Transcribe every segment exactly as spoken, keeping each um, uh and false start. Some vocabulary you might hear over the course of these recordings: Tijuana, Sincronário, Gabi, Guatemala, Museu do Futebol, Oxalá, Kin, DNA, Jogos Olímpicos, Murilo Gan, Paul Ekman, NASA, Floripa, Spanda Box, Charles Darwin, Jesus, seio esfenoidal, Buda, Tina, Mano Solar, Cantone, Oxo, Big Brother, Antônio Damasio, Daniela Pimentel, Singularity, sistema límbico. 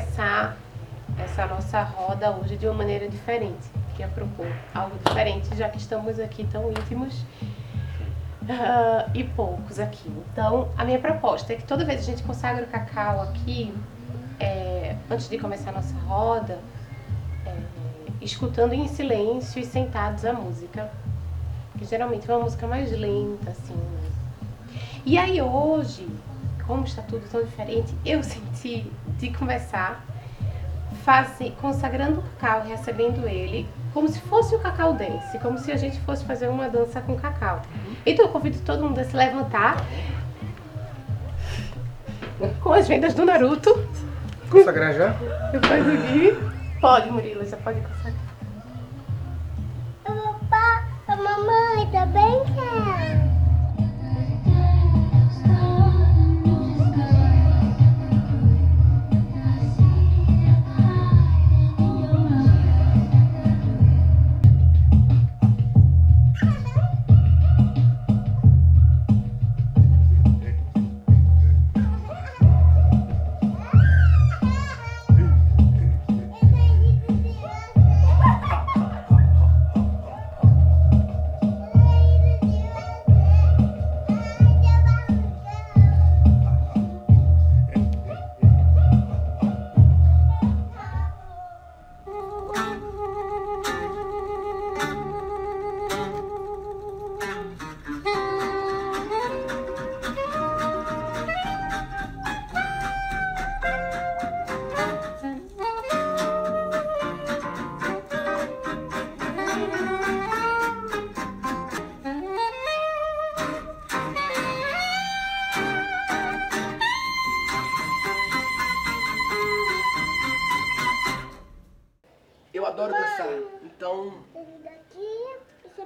começar essa nossa roda hoje de uma maneira diferente. Queria propor algo diferente, já que estamos aqui tão íntimos uh, e poucos aqui. Então, a minha proposta é que toda vez que a gente consagra o cacau aqui, é, antes de começar a nossa roda, é, escutando em silêncio e sentados a música, que geralmente é uma música mais lenta, assim. E aí hoje, como está tudo tão diferente, eu senti de começar Fazer, consagrando o cacau, recebendo ele, como se fosse o Cacao Dance, como se a gente fosse fazer uma dança com cacau. Então eu convido todo mundo a se levantar com as vendas do Naruto. Consagrar já? Depois do Gui. Pode, Murilo, já pode consagrar. Opa, a mamãe também quer.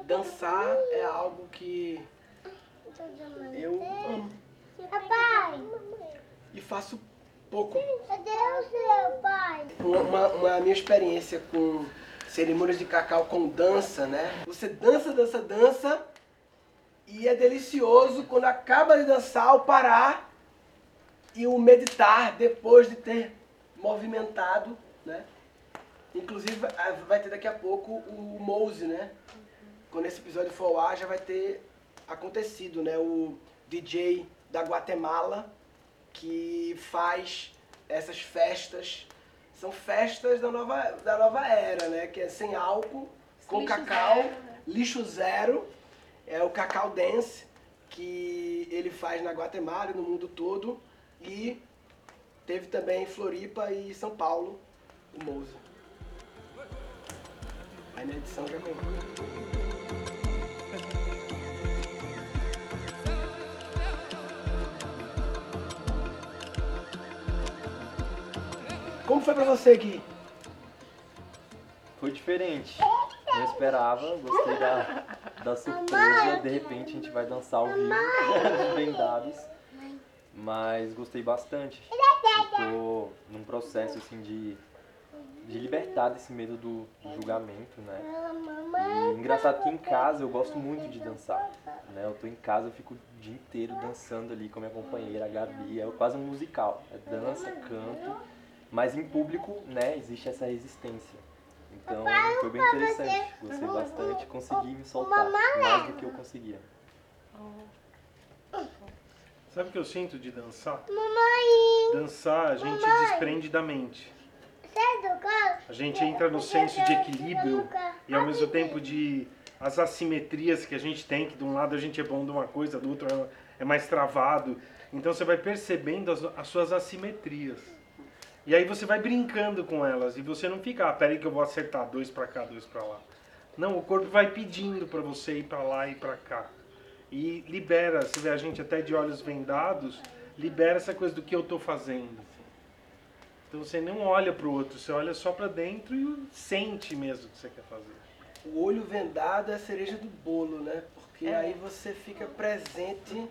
Dançar é algo que eu amo. Papai! E faço pouco. Cadê o seu pai? Uma, uma minha experiência com cerimônias de cacau com dança, né? Você dança, dança, dança e é delicioso quando acaba de dançar, ao parar e o meditar depois de ter movimentado, né? Inclusive vai ter daqui a pouco o Mouse, né? Quando esse episódio for ao ar, já vai ter acontecido, né? O D J da Guatemala, que faz essas festas. São festas da nova, da nova era, né? Que é sem álcool, com lixo cacau, zero, né? Lixo zero. É o Cacao Dance, que ele faz na Guatemala e no mundo todo. E teve também em Floripa e São Paulo, o Mosa. Aí na edição já vem. Como foi pra você aqui? Foi diferente. Eu esperava, gostei da, da surpresa. De repente a gente vai dançar ao vivo, de vendados. Mas gostei bastante. Estou num processo assim de, de libertar desse medo do julgamento, né? E engraçado que em casa eu gosto muito de dançar, né? Eu tô em casa, eu fico o dia inteiro dançando ali com a minha companheira, a Gabi. É quase um musical. É dança, canto. Mas em público, né, existe essa resistência. Então, papai, foi bem interessante. Gostei bastante, consegui me soltar. Mais do que eu conseguia. Sabe o que eu sinto de dançar? Mamãe! Dançar, a gente Mamãe. desprende da mente. A gente entra no senso de equilíbrio e ao mesmo tempo de... As assimetrias que a gente tem, que de um lado a gente é bom de uma coisa, do outro é mais travado. Então, você vai percebendo as, as suas assimetrias. E aí você vai brincando com elas e você não fica, ah, peraí que eu vou acertar dois pra cá, dois pra lá. Não, o corpo vai pedindo pra você ir pra lá e pra cá. E libera, se vê a gente até de olhos vendados, libera essa coisa do que eu tô fazendo. Então você não olha pro outro, você olha só pra dentro e sente mesmo o que você quer fazer. O olho vendado é a cereja do bolo, né? Porque é. Aí você fica presente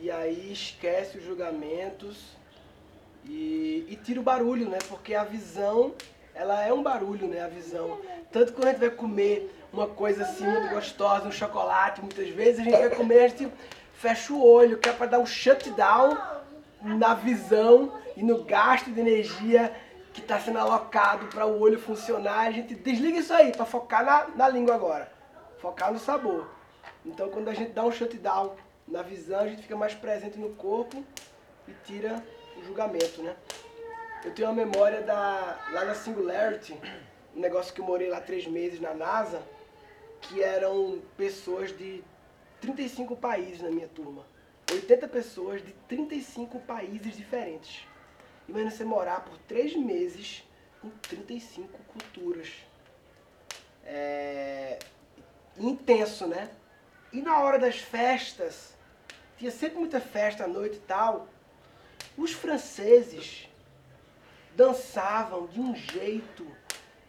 e aí esquece os julgamentos. E, e tira o barulho, né? Porque a visão, ela é um barulho, né? A visão. Tanto que quando a gente vai comer uma coisa assim muito gostosa, um chocolate, muitas vezes a gente vai comer, a gente fecha o olho, que é pra dar um shutdown na visão e no gasto de energia que está sendo alocado para o olho funcionar. A gente desliga isso aí para focar na, na língua agora, focar no sabor. Então quando a gente dá um shutdown na visão, a gente fica mais presente no corpo e tira o julgamento, né? Eu tenho uma memória da, lá na Singularity, um negócio que eu morei lá três meses na NASA, que eram pessoas de trinta e cinco países na minha turma. oitenta pessoas de trinta e cinco países diferentes. Imagina você morar por três meses com trinta e cinco culturas. É... intenso, né? E na hora das festas, tinha sempre muita festa à noite e tal, os franceses dançavam de um jeito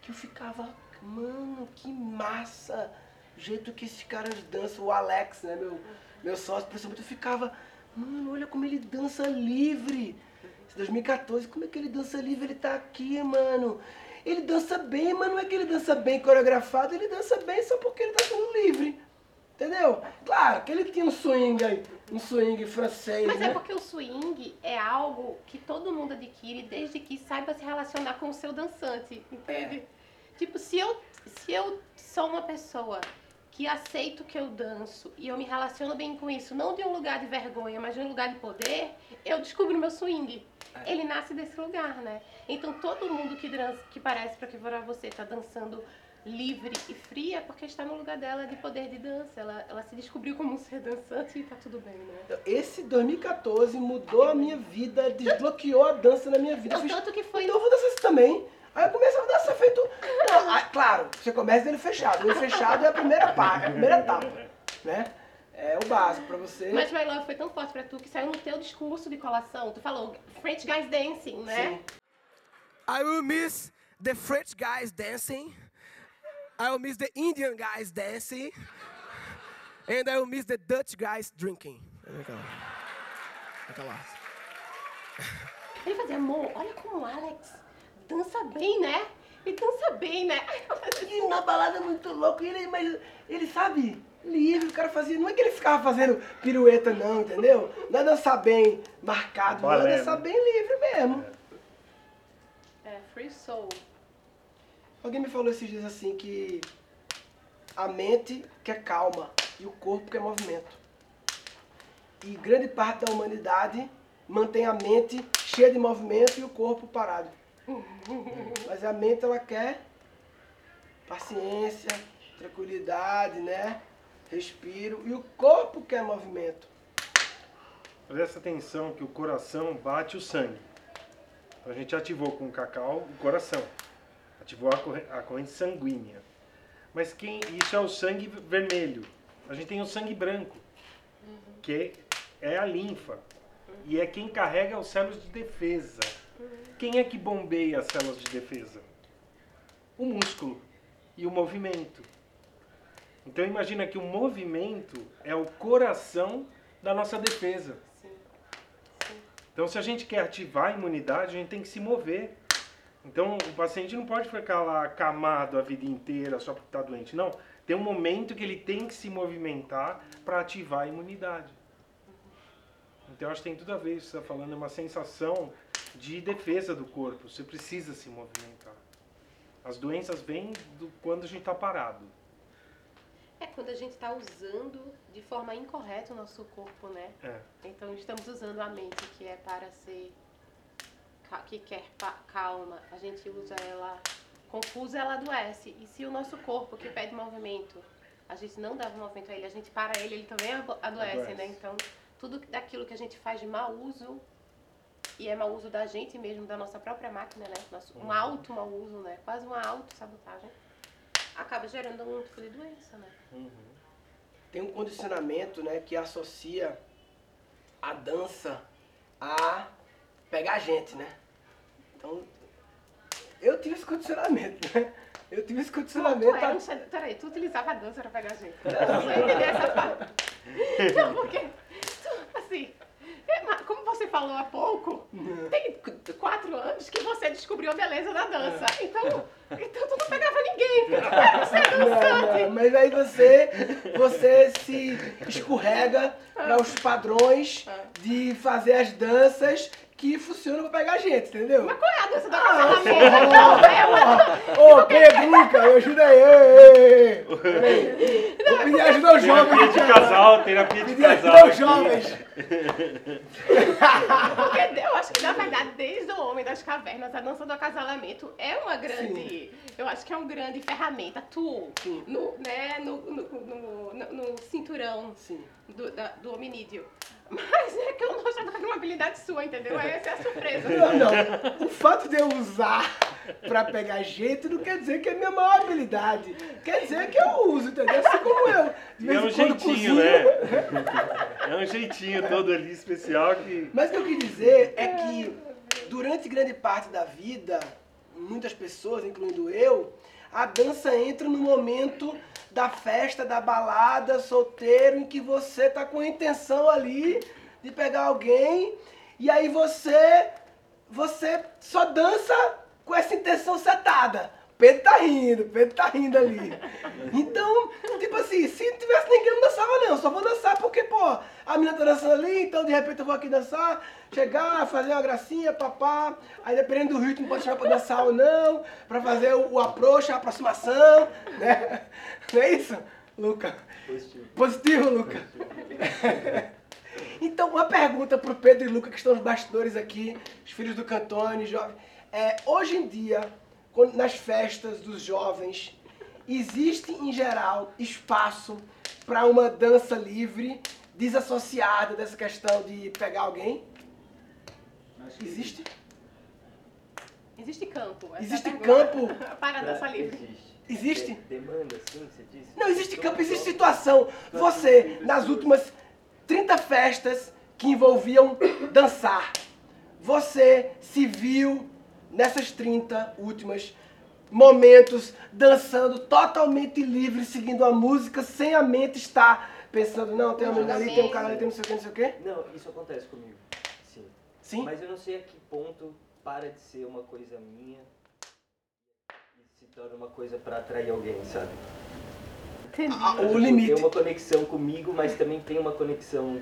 que eu ficava, mano, que massa! O jeito que esses caras dançam, o Alex, né, meu, meu sócio, principalmente, eu ficava, mano, olha como ele dança livre. Esse dois mil e quatorze, como é que ele dança livre? Ele tá aqui, mano. Ele dança bem, mas não é que ele dança bem coreografado, ele dança bem só porque ele tá sendo livre. Entendeu? Claro, que ele tinha um swing aí, um swing francês, mas né? É porque o swing é algo que todo mundo adquire desde que saiba se relacionar com o seu dançante, entende? É. Tipo, se eu, se eu sou uma pessoa que aceito que eu danço e eu me relaciono bem com isso, não de um lugar de vergonha, mas de um lugar de poder, eu descubro meu swing. É. Ele nasce desse lugar, né? Então todo mundo que dança, que parece pra que você tá dançando livre e fria, porque está no lugar dela de poder de dança, ela, ela se descobriu como um ser dançante e tá tudo bem, né? Esse dois mil e quatorze mudou a minha vida, desbloqueou a dança na minha vida. Não, eu fiz, tanto que foi... Então eu vou dançar isso também. Aí eu comecei a dançar feito... Ah, claro, você começa dele fechado, olho fechado é a primeira parte, a primeira etapa, né? É o básico pra você. Mas My Love foi tão forte pra tu que saiu no teu discurso de colação, tu falou French Guys Dancing, né? Sim. I will miss the French Guys Dancing. I will miss the Indian guys dancing, and I will miss the Dutch guys drinking. Ele fazia, amor, olha como o Alex dança bem, né? Ele dança bem, né? E uma balada muito louca, ele, mas ele sabe, livre, o cara fazia, não é que ele ficava fazendo pirueta não, entendeu? Não é dançar bem marcado, não é dançar bem livre mesmo. É, free soul. Alguém me falou esses dias assim que a mente quer calma e o corpo quer movimento. E grande parte da humanidade mantém a mente cheia de movimento e o corpo parado. Mas a mente ela quer paciência, tranquilidade, né? Respiro. E o corpo quer movimento. Presta atenção que o coração bate o sangue. A gente ativou com o cacau o coração. Ativou a, corre a corrente sanguínea. Mas quem, isso é o sangue vermelho. A gente tem o sangue branco, uhum. que é a linfa. Uhum. E é quem carrega os células de defesa. Uhum. Quem é que bombeia as células de defesa? O músculo e o movimento. Então imagina que o movimento é o coração da nossa defesa. Sim. Sim. Então se a gente quer ativar a imunidade, a gente tem que se mover. Então, o paciente não pode ficar lá acamado a vida inteira só porque está doente, não. Tem um momento que ele tem que se movimentar para ativar a imunidade. Então, acho que tem tudo a ver isso que você está falando, é uma sensação de defesa do corpo. Você precisa se movimentar. As doenças vêm do quando a gente está parado. É quando a gente está usando de forma incorreta o nosso corpo, né? É. Então, estamos usando a mente, que é para ser... que quer calma, a gente usa ela confusa, ela adoece. E se o nosso corpo, que pede movimento, a gente não dá movimento a ele, a gente para ele, ele também adoece, adoece. Né? Então, tudo daquilo que a gente faz de mau uso, e é mau uso da gente mesmo, da nossa própria máquina, né? Nosso, um alto mau uso, né? Quase uma auto-sabotagem, acaba gerando um tipo de doença, né? Uhum. Tem um condicionamento, né, que associa a dança a... pegar a gente, né? Então, eu tive esse condicionamento, né? Eu tive esse condicionamento... Tu, tu, era, a... peraí, tu utilizava a dança pra pegar a gente. Não vou entender essa parte. Não, porque, tu, assim, como você falou há pouco, uhum. tem quatro anos que você descobriu a beleza da dança. Então, então tu não pegava ninguém. aqui, eu não sei dançar aqui. Mas aí você, você se escorrega para os padrões de fazer as danças que funcionam pra pegar a gente, entendeu? Mas qual é a dança da casamento? Ô, Pedro, Luca, me ajuda aí. Vou pedir ajuda aos jovens. Terapia de casal, terapia de casal. Ajuda aos jovens. Porque eu acho que, na verdade, desde o Homem das Cavernas, a dança do acasalamento é uma grande... Sim. Eu acho que é uma grande ferramenta. Tu, no, né, no, no, no, no, no cinturão do, da, do hominídeo. Mas é que eu não vou jogar uma habilidade sua, entendeu? Essa é a surpresa. Não, não. O fato de eu usar pra pegar jeito não quer dizer que é minha maior habilidade. Quer dizer que eu uso, entendeu? Assim como eu. De vez é um jeitinho, cozinho, né? É um jeitinho todo ali especial que... Mas o que eu quis dizer é que durante grande parte da vida, muitas pessoas, incluindo eu, a dança entra no momento da festa, da balada, solteiro, em que você tá com a intenção ali de pegar alguém e aí você, você só dança com essa intenção setada. Pedro tá rindo, Pedro tá rindo ali. Então, tipo assim, se não tivesse ninguém, eu não dançava não. Só vou dançar porque, pô, a menina tá dançando ali, então de repente eu vou aqui dançar, chegar, fazer uma gracinha, papá. Aí dependendo do ritmo, pode chamar pra dançar ou não, pra fazer o, o approach, a aproximação, né? Não é isso, Luca? Positivo. Positivo, Luca. Positivo. Então, uma pergunta pro Pedro e Luca, que estão os bastidores aqui, os filhos do Cantone, jovens. É, hoje em dia... nas festas dos jovens, existe em geral espaço para uma dança livre, desassociada dessa questão de pegar alguém? Existe? Existe campo. Existe campo? Para a dança livre. Existe. Existe? Demanda, sim, você disse. Não, existe campo, existe situação. Você, nas últimas trinta festas que envolviam dançar, você se viu nessas trinta últimas momentos, dançando totalmente livre, seguindo a música, sem a mente estar pensando, não, tem uma menina ali, tem um cara ali, tem não sei o que, não sei o que. Não, isso acontece comigo, sim. Sim? Mas eu não sei a que ponto para de ser uma coisa minha e se torna uma coisa para atrair alguém, sabe? Ah, o limite. Tem uma conexão comigo, mas também tem uma conexão,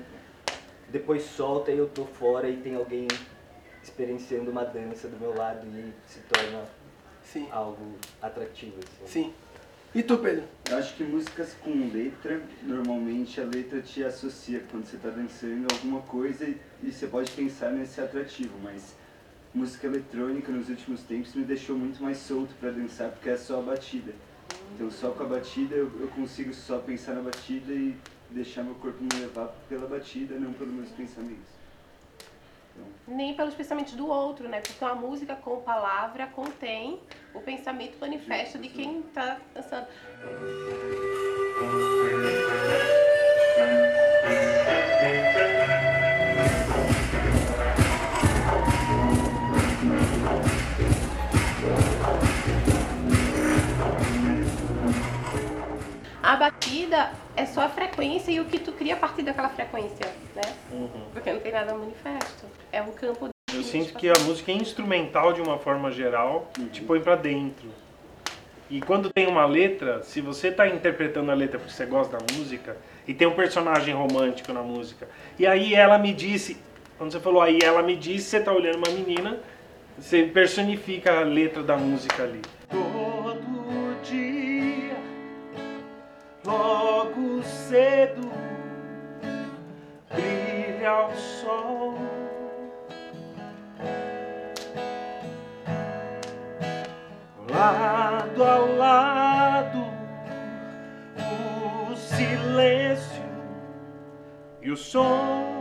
depois solta e eu tô fora e tem alguém experienciando uma dança do meu lado e se torna Sim. algo atrativo. Assim. Sim. E tu, Pedro? Eu acho que músicas com letra, normalmente a letra te associa quando você está dançando alguma coisa e, e você pode pensar nesse atrativo, mas música eletrônica nos últimos tempos me deixou muito mais solto para dançar porque é só a batida. Então só com a batida eu, eu consigo só pensar na batida e deixar meu corpo me levar pela batida, não pelos meus pensamentos. Nem pelos pensamentos do outro, né? Porque uma música com palavra contém o pensamento manifesto de quem tá dançando. A batida é só a frequência e o que tu cria a partir daquela frequência, né? Uhum. Porque não tem nada manifesto. É um campo... Eu sinto que a música instrumental, de uma forma geral, uhum. te põe pra dentro. E quando tem uma letra, se você tá interpretando a letra porque você gosta da música, e tem um personagem romântico na música, e aí ela me disse... Quando você falou aí ela me disse, você tá olhando uma menina, você personifica a letra da música ali. Todo dia... Logo cedo brilha o sol. Lado ao lado o silêncio e o som.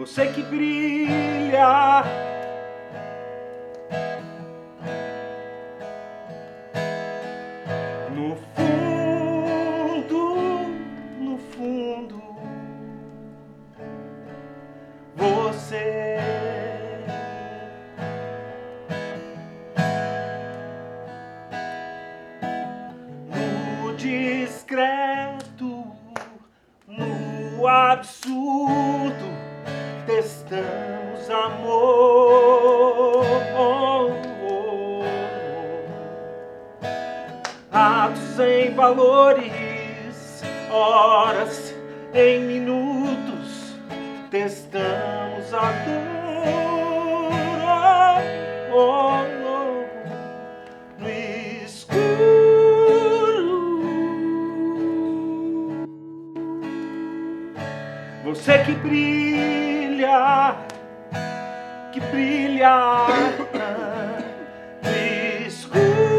Você que brilha, no fundo, no fundo, você no discreto. absurdo, testamos amor. Atos sem valores, horas em minutos, testamos a dor. Oh, oh. Você que brilha, que brilha no escuro.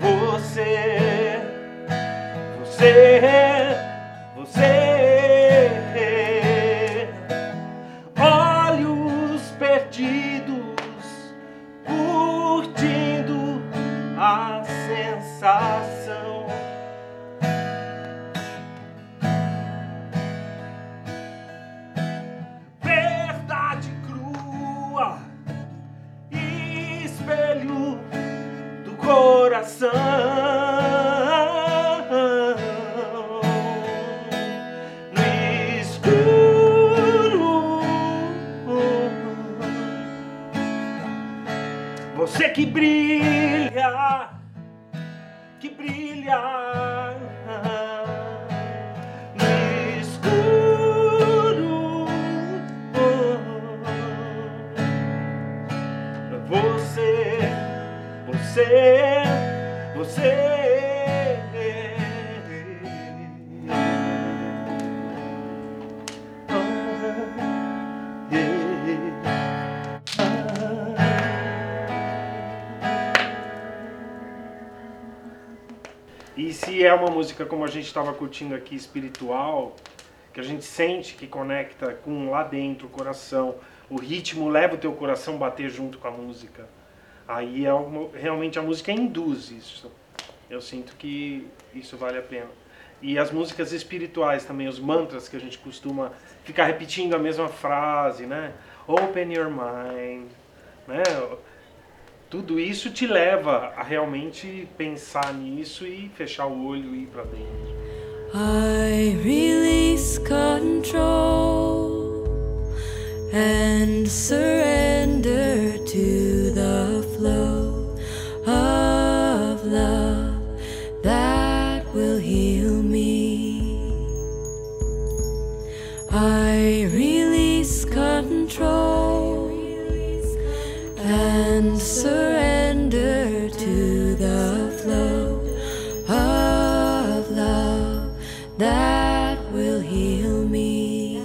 Você, você. É uma música, como a gente estava curtindo aqui, espiritual, que a gente sente que conecta com lá dentro o coração, o ritmo leva o teu coração a bater junto com a música. Aí é uma, realmente a música induz isso. Eu sinto que isso vale a pena. E as músicas espirituais também, os mantras que a gente costuma ficar repetindo a mesma frase, né? Open your mind, né? Tudo isso te leva a realmente pensar nisso e fechar o olho e ir pra dentro. I release control and surrender to the flow of love that will heal me. I release control and surrender to the flow of love that will heal me.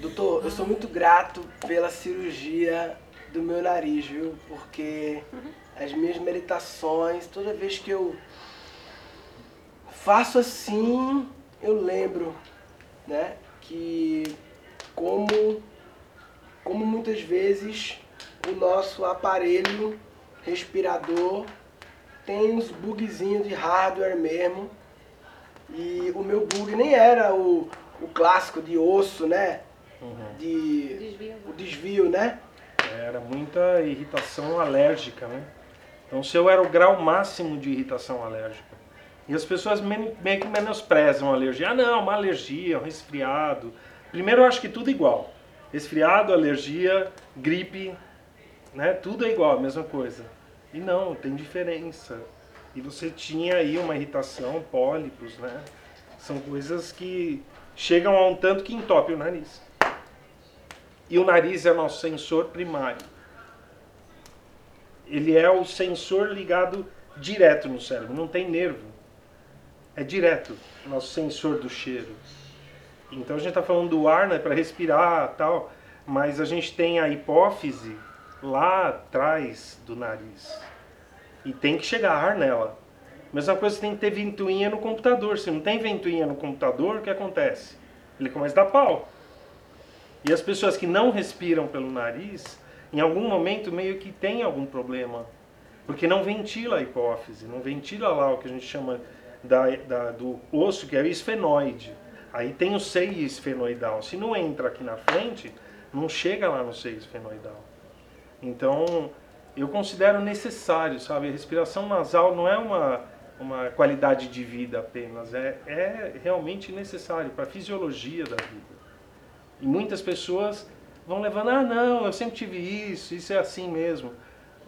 Doutor, eu sou muito grato pela cirurgia do meu nariz, viu? Porque as minhas meditações, toda vez que eu faço assim, eu lembro, né? Que como... Como muitas vezes o nosso aparelho respirador tem uns bugzinhos de hardware mesmo. E o meu bug nem era o, o clássico de osso, né? Uhum. De, desvio. O desvio, né? Era muita irritação alérgica, né? Então o seu era o grau máximo de irritação alérgica. E as pessoas meio que menosprezam a alergia. Ah não, uma alergia, um resfriado. Primeiro eu acho que tudo igual. Resfriado, alergia, gripe, né? Tudo é igual, a mesma coisa. E não, tem diferença. E você tinha aí uma irritação, pólipos, né? São coisas que chegam a um tanto que entope o nariz. E o nariz é nosso sensor primário. Ele é o sensor ligado direto no cérebro, não tem nervo. É direto, nosso sensor do cheiro. Então a gente está falando do ar, né, para respirar e tal, mas a gente tem a hipófise lá atrás do nariz. E tem que chegar ar nela. Mesma coisa, você tem que ter ventoinha no computador. Se não tem ventoinha no computador, o que acontece? Ele começa a dar pau. E as pessoas que não respiram pelo nariz, em algum momento meio que tem algum problema. Porque não ventila a hipófise, não ventila lá o que a gente chama da, da, do osso, que é o esfenoide. Aí tem o seio esfenoidal. Se não entra aqui na frente, não chega lá no seio esfenoidal. Então, eu considero necessário, sabe? A respiração nasal não é uma, uma qualidade de vida apenas, é, é realmente necessário para a fisiologia da vida. E muitas pessoas vão levando, ah não, eu sempre tive isso, isso é assim mesmo.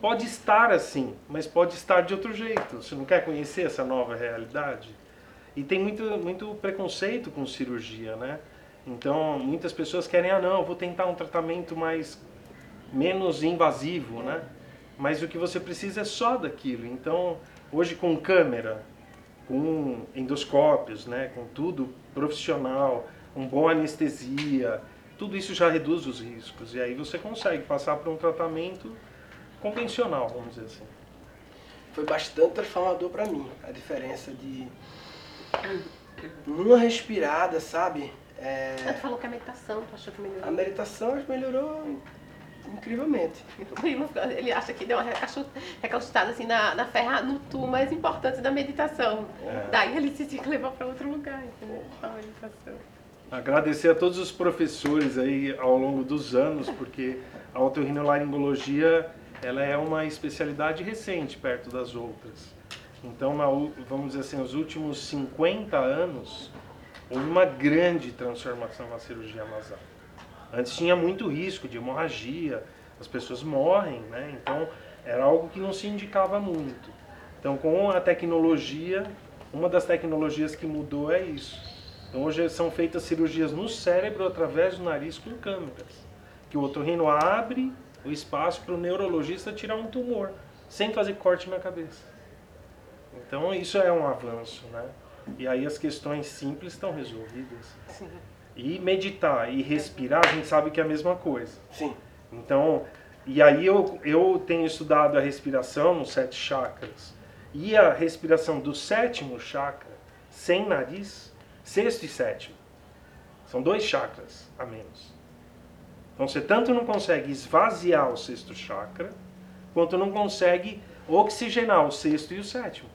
Pode estar assim, mas pode estar de outro jeito. Você não quer conhecer essa nova realidade? E tem muito, muito preconceito com cirurgia, né? Então, muitas pessoas querem, ah não, eu vou tentar um tratamento mais, menos invasivo, né? Mas o que você precisa é só daquilo. Então, hoje com câmera, com endoscópios, né? Com tudo profissional, um bom anestesia, tudo isso já reduz os riscos. E aí você consegue passar por um tratamento convencional, vamos dizer assim. Foi bastante transformador para mim, a diferença de uma respirada, sabe? É... Tu falou que a meditação, tu achou que melhorou? A meditação melhorou incrivelmente. Ele acha que deu uma recalcitada assim na, na ferra, no tu mais importante da meditação. É. Daí ele se levou para outro lugar, entendeu? A meditação. Agradecer a todos os professores aí ao longo dos anos, porque a otorrinolaringologia ela é uma especialidade recente perto das outras. Então, na, vamos dizer assim, nos últimos cinquenta anos, houve uma grande transformação na cirurgia nasal. Antes tinha muito risco de hemorragia, as pessoas morrem, né? Então era algo que não se indicava muito. Então, com a tecnologia, uma das tecnologias que mudou é isso. Então, hoje são feitas cirurgias no cérebro através do nariz com câmeras, que o otorrino abre o espaço para o neurologista tirar um tumor, sem fazer corte na cabeça. Então, isso é um avanço, né? E aí as questões simples estão resolvidas. Sim. E meditar e respirar, a gente sabe que é a mesma coisa. Sim. Então, e aí eu, eu tenho estudado a respiração nos sete chakras, e a respiração do sétimo chakra, sem nariz, sexto e sétimo. São dois chakras a menos. Então você tanto não consegue esvaziar o sexto chakra, quanto não consegue oxigenar o sexto e o sétimo.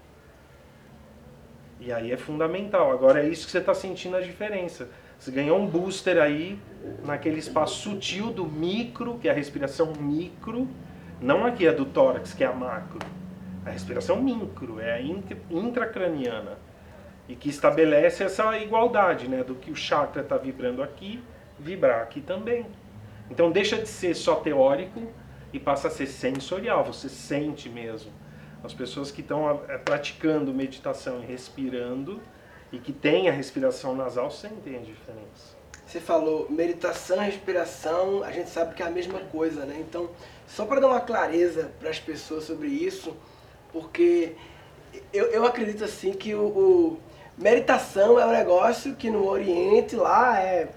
E aí é fundamental. Agora é isso que você está sentindo a diferença. Você ganhou um booster aí, naquele espaço sutil do micro, que é a respiração micro. Não aqui é do tórax, que é a macro. A respiração micro, é a intracraniana. E que estabelece essa igualdade, né? Do que o chakra está vibrando aqui, vibrar aqui também. Então deixa de ser só teórico e passa a ser sensorial, você sente mesmo. As pessoas que estão praticando meditação e respirando, e que têm a respiração nasal, sentem a diferença. Você falou meditação e respiração, a gente sabe que é a mesma coisa, né? Então, só para dar uma clareza para as pessoas sobre isso, porque eu, eu acredito assim que o, o meditação é um negócio que no Oriente lá é,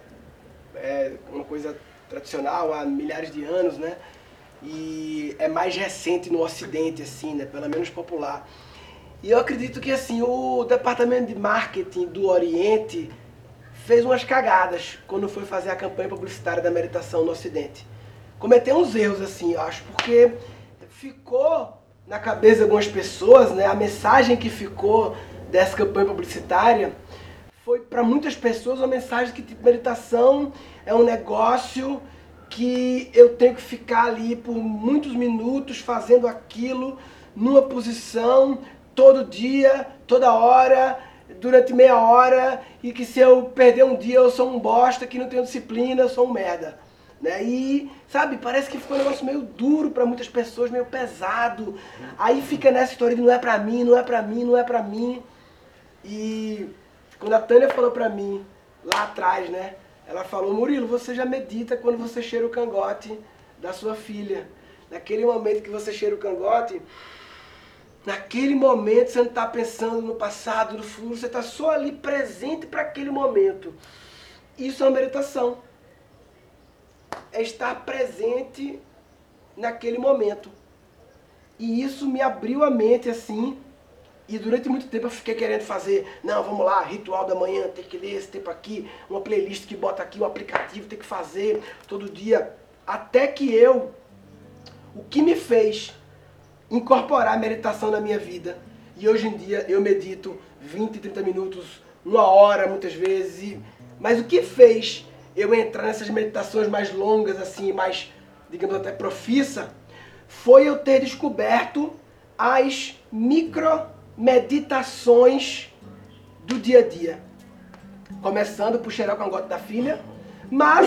é uma coisa tradicional há milhares de anos, né? E é mais recente no Ocidente, assim, né? Pelo menos popular. E eu acredito que, assim, o departamento de marketing do Oriente fez umas cagadas quando foi fazer a campanha publicitária da meditação no Ocidente. Cometeu uns erros, assim, eu acho, porque ficou na cabeça de algumas pessoas, né? A mensagem que ficou dessa campanha publicitária foi, para muitas pessoas, uma mensagem que, tipo, meditação é um negócio que eu tenho que ficar ali por muitos minutos fazendo aquilo, numa posição, todo dia, toda hora, durante meia hora, e que se eu perder um dia eu sou um bosta, que não tenho disciplina, eu sou um merda. Né? E, sabe, parece que ficou um negócio meio duro para muitas pessoas, meio pesado. Aí fica nessa história de não é pra mim, não é pra mim, não é pra mim. E quando a Tânia falou pra mim, lá atrás, né? Ela falou, Murilo, você já medita quando você cheira o cangote da sua filha. Naquele momento que você cheira o cangote, naquele momento você não está pensando no passado, no futuro, você está só ali presente para aquele momento. Isso é uma meditação. É estar presente naquele momento. E isso me abriu a mente assim. E durante muito tempo eu fiquei querendo fazer, não, vamos lá, ritual da manhã, tem que ler esse tempo aqui, uma playlist que bota aqui, um aplicativo, tem que fazer todo dia. Até que eu, o que me fez incorporar a meditação na minha vida, e hoje em dia eu medito vinte, trinta minutos, uma hora muitas vezes, e... mas o que fez eu entrar nessas meditações mais longas, assim, mais, digamos até profissa, foi eu ter descoberto as micromeditações do dia a dia. Começando por cheirar o cangote da filha, mas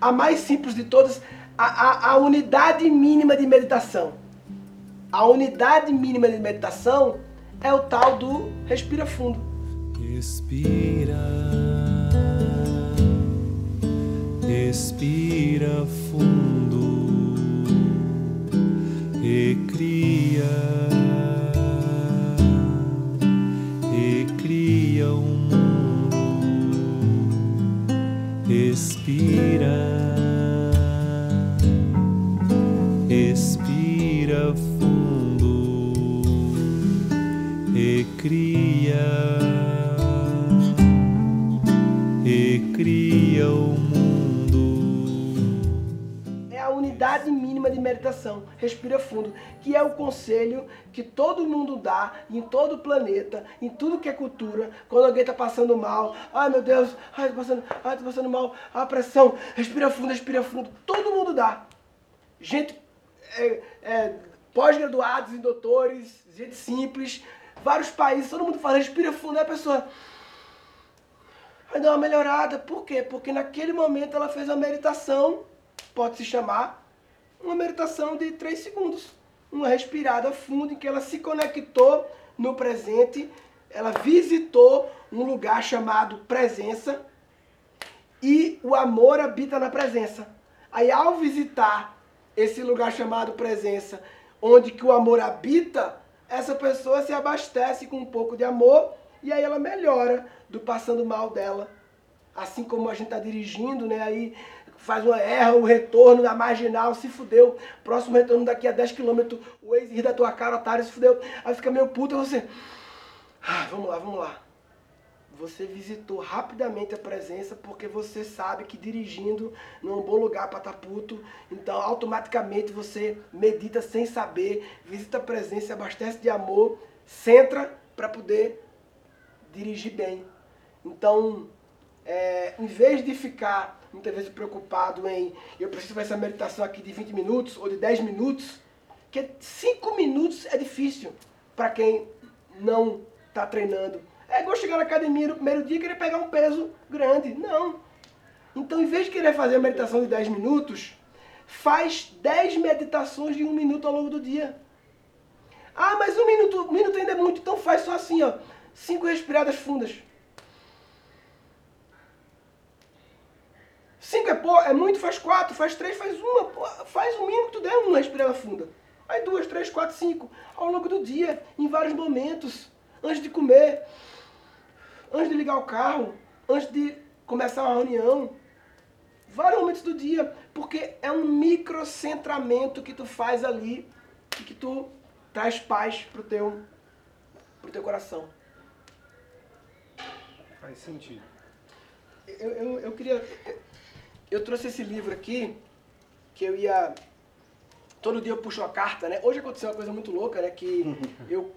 a mais simples de todas, a, a, a unidade mínima de meditação. A unidade mínima de meditação é o tal do respira fundo. Respira. Respira fundo e cria, e cria um mundo. Respira, respira fundo e cria, e cria um mundo. Unidade mínima de meditação, respira fundo, que é o conselho que todo mundo dá, em todo o planeta, em tudo que é cultura, quando alguém está passando mal, ai meu Deus, ai tô passando, ai, tô passando mal, a pressão, respira fundo, respira fundo, todo mundo dá. Gente é, é, pós-graduados, em doutores, gente simples, vários países, todo mundo fala, respira fundo, aí a pessoa vai dar uma melhorada, por quê? Porque naquele momento ela fez uma meditação, pode se chamar uma meditação de três segundos. Uma respirada funda em que ela se conectou no presente, ela visitou um lugar chamado presença e o amor habita na presença. Aí ao visitar esse lugar chamado presença, onde que o amor habita, essa pessoa se abastece com um pouco de amor e aí ela melhora do passando mal dela. Assim como a gente está dirigindo, né, aí faz uma erra, o retorno da marginal, se fudeu. Próximo retorno daqui a dez quilômetros, o ex ri da tua cara, otário, se fudeu. Aí fica meio puto e você... Ah, vamos lá, vamos lá. Você visitou rapidamente a presença porque você sabe que dirigindo num bom lugar para estar puto, então automaticamente você medita sem saber, visita a presença, abastece de amor, centra para poder dirigir bem. Então, é, em vez de ficar... muitas vezes preocupado em, eu preciso fazer essa meditação aqui de vinte minutos ou de dez minutos, que cinco minutos é difícil para quem não está treinando. É igual chegar na academia no primeiro dia e querer pegar um peso grande, não. Então, em vez de querer fazer a meditação de dez minutos, faz dez meditações de um minuto ao longo do dia. Ah, mas um minuto, um minuto ainda é muito, então faz só assim, ó, cinco respiradas fundas. Cinco é pouco, é muito, faz quatro, faz três, faz uma, faz o mínimo que tu der, uma respirada funda. Aí duas, três, quatro, cinco, ao longo do dia, em vários momentos, antes de comer, antes de ligar o carro, antes de começar uma reunião, vários momentos do dia, porque é um microcentramento que tu faz ali e que tu traz paz pro teu, pro teu coração. Faz sentido. Eu, eu, eu queria... Eu trouxe esse livro aqui, que eu ia... Todo dia eu puxo uma carta, né? Hoje aconteceu uma coisa muito louca, né? Que eu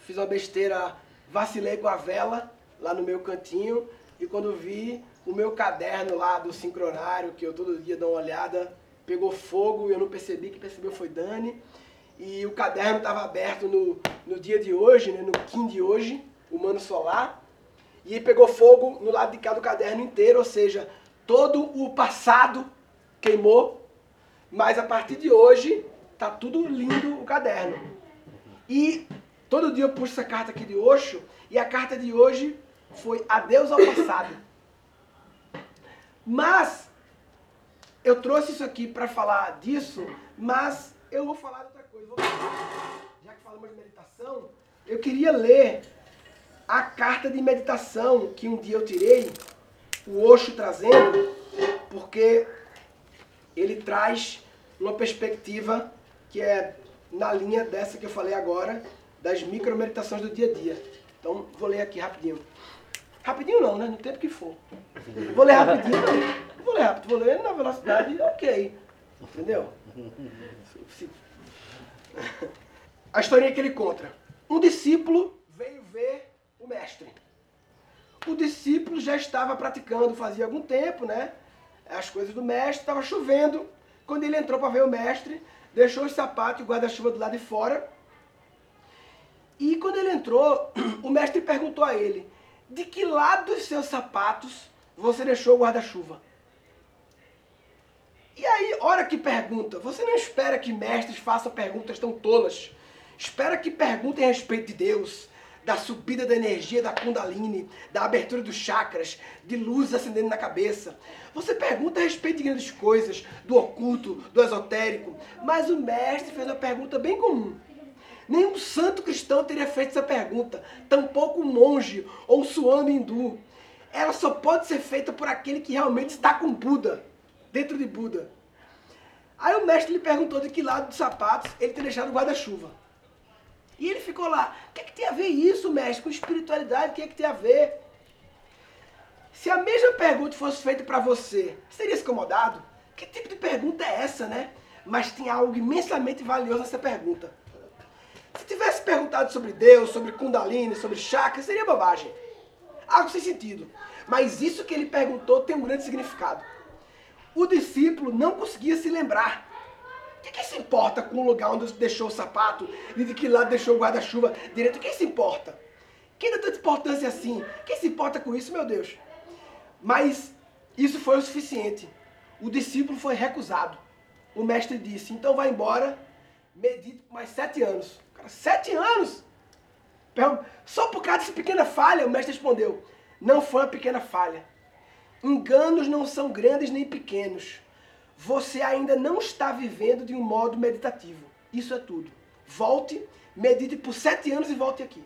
fiz uma besteira, vacilei com a vela lá no meu cantinho. E quando vi o meu caderno lá do Sincronário, que eu todo dia dou uma olhada, pegou fogo e eu não percebi, que percebeu foi Dani. E o caderno estava aberto no, no dia de hoje, né? No Kin de hoje, o Mano Solar. E pegou fogo no lado de cá do caderno inteiro, ou seja... Todo o passado queimou, mas a partir de hoje tá tudo lindo o caderno. E todo dia eu puxo essa carta aqui de Oxo, e a carta de hoje foi Adeus ao Passado. Mas, eu trouxe isso aqui para falar disso, mas eu vou falar de outra coisa. Vou... Já que falamos de meditação, eu queria ler a carta de meditação que um dia eu tirei, o Osho trazendo, porque ele traz uma perspectiva que é na linha dessa que eu falei agora, das micromeditações do dia a dia. Então, vou ler aqui rapidinho. Rapidinho não, né? No tempo que for. Vou ler rapidinho, não. Vou ler rápido, vou ler na velocidade, ok. Entendeu? A historinha que ele conta. Um discípulo veio ver o mestre. O discípulo já estava praticando fazia algum tempo, né? As coisas do mestre, estava chovendo. Quando ele entrou para ver o mestre, deixou os sapatos e o guarda-chuva do lado de fora. E quando ele entrou, o mestre perguntou a ele, de que lado dos seus sapatos você deixou o guarda-chuva? E aí, hora que pergunta, você não espera que mestres façam perguntas tão tolas. Espera que perguntem a respeito de Deus, da subida da energia da Kundalini, da abertura dos chakras, de luz acendendo na cabeça. Você pergunta a respeito de grandes coisas, do oculto, do esotérico. Mas o mestre fez uma pergunta bem comum. Nenhum santo cristão teria feito essa pergunta, tampouco um monge ou um suami hindu. Ela só pode ser feita por aquele que realmente está com Buda, dentro de Buda. Aí o mestre lhe perguntou de que lado dos sapatos ele tem deixado o guarda-chuva. E ele ficou lá, o que é que tem a ver isso, mestre, com espiritualidade, o que é que tem a ver? Se a mesma pergunta fosse feita para você, seria incomodado? Que tipo de pergunta é essa, né? Mas tem algo imensamente valioso nessa pergunta. Se tivesse perguntado sobre Deus, sobre Kundalini, sobre chakra, seria bobagem. Algo sem sentido. Mas isso que ele perguntou tem um grande significado. O discípulo não conseguia se lembrar. O que se importa com o lugar onde deixou o sapato, e de que lado deixou o guarda-chuva direito? Quem se importa? Quem dá tanta importância assim? Quem se importa com isso, meu Deus? Mas isso foi o suficiente. O discípulo foi recusado. O mestre disse, então vai embora, medite por mais sete anos. Cara, sete anos? Só por causa dessa pequena falha? O mestre respondeu, não foi uma pequena falha. Enganos não são grandes nem pequenos. Você ainda não está vivendo de um modo meditativo. Isso é tudo. Volte, medite por sete anos e volte aqui.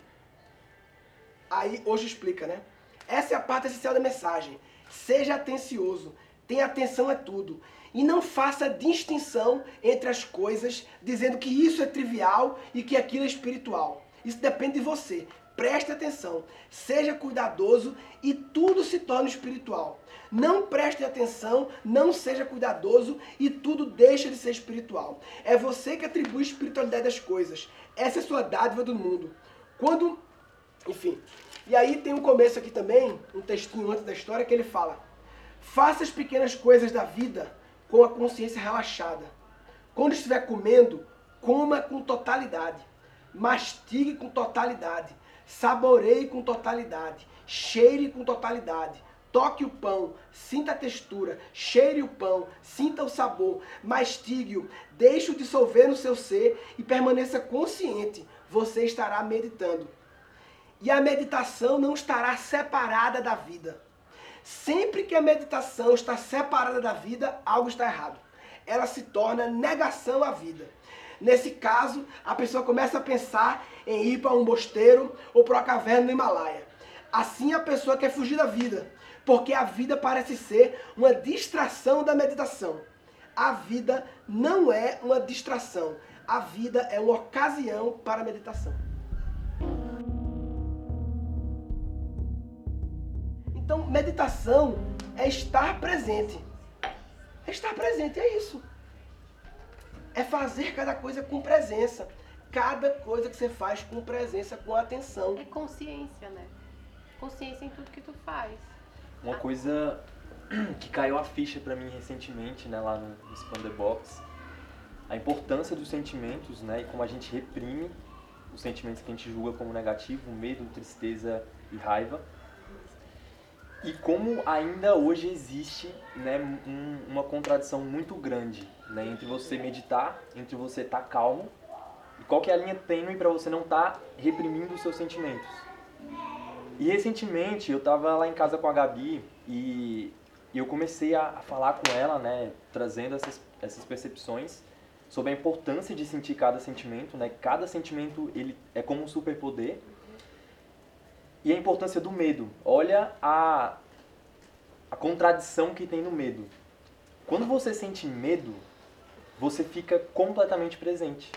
Aí, hoje explica, né? Essa é a parte essencial da mensagem. Seja atencioso. Tenha atenção a tudo. E não faça distinção entre as coisas, dizendo que isso é trivial e que aquilo é espiritual. Isso depende de você. Preste atenção. Seja cuidadoso e tudo se torna espiritual. Não preste atenção, não seja cuidadoso e tudo deixa de ser espiritual. É você que atribui espiritualidade às coisas. Essa é a sua dádiva do mundo. Quando, enfim. E aí tem um começo aqui também, um textinho antes da história, que ele fala: faça as pequenas coisas da vida com a consciência relaxada. Quando estiver comendo, coma com totalidade. Mastigue com totalidade. Saboreie com totalidade. Cheire com totalidade. Toque o pão, sinta a textura, cheire o pão, sinta o sabor, mastigue-o, deixe-o dissolver no seu ser e permaneça consciente, você estará meditando. E a meditação não estará separada da vida. Sempre que a meditação está separada da vida, algo está errado. Ela se torna negação à vida. Nesse caso, a pessoa começa a pensar em ir para um mosteiro ou para uma caverna no Himalaia. Assim a pessoa quer fugir da vida. Porque a vida parece ser uma distração da meditação. A vida não é uma distração. A vida é uma ocasião para a meditação. Então, meditação é estar presente. É estar presente, é isso. É fazer cada coisa com presença. Cada coisa que você faz com presença, com atenção. É consciência, né? Consciência em tudo que tu faz. Uma coisa que caiu a ficha pra mim recentemente, né, lá no Spanda Box, a importância dos sentimentos, né, e como a gente reprime os sentimentos que a gente julga como negativo, medo, tristeza e raiva. E como ainda hoje existe, né, um, uma contradição muito grande, né, entre você meditar, entre você estar calmo, e qual que é a linha tênue pra você não estar reprimindo os seus sentimentos. E recentemente eu estava lá em casa com a Gabi e eu comecei a, a falar com ela, né, trazendo essas, essas percepções sobre a importância de sentir cada sentimento, né, cada sentimento ele é como um superpoder, e a importância do medo. Olha a, a contradição que tem no medo. Quando você sente medo, você fica completamente presente,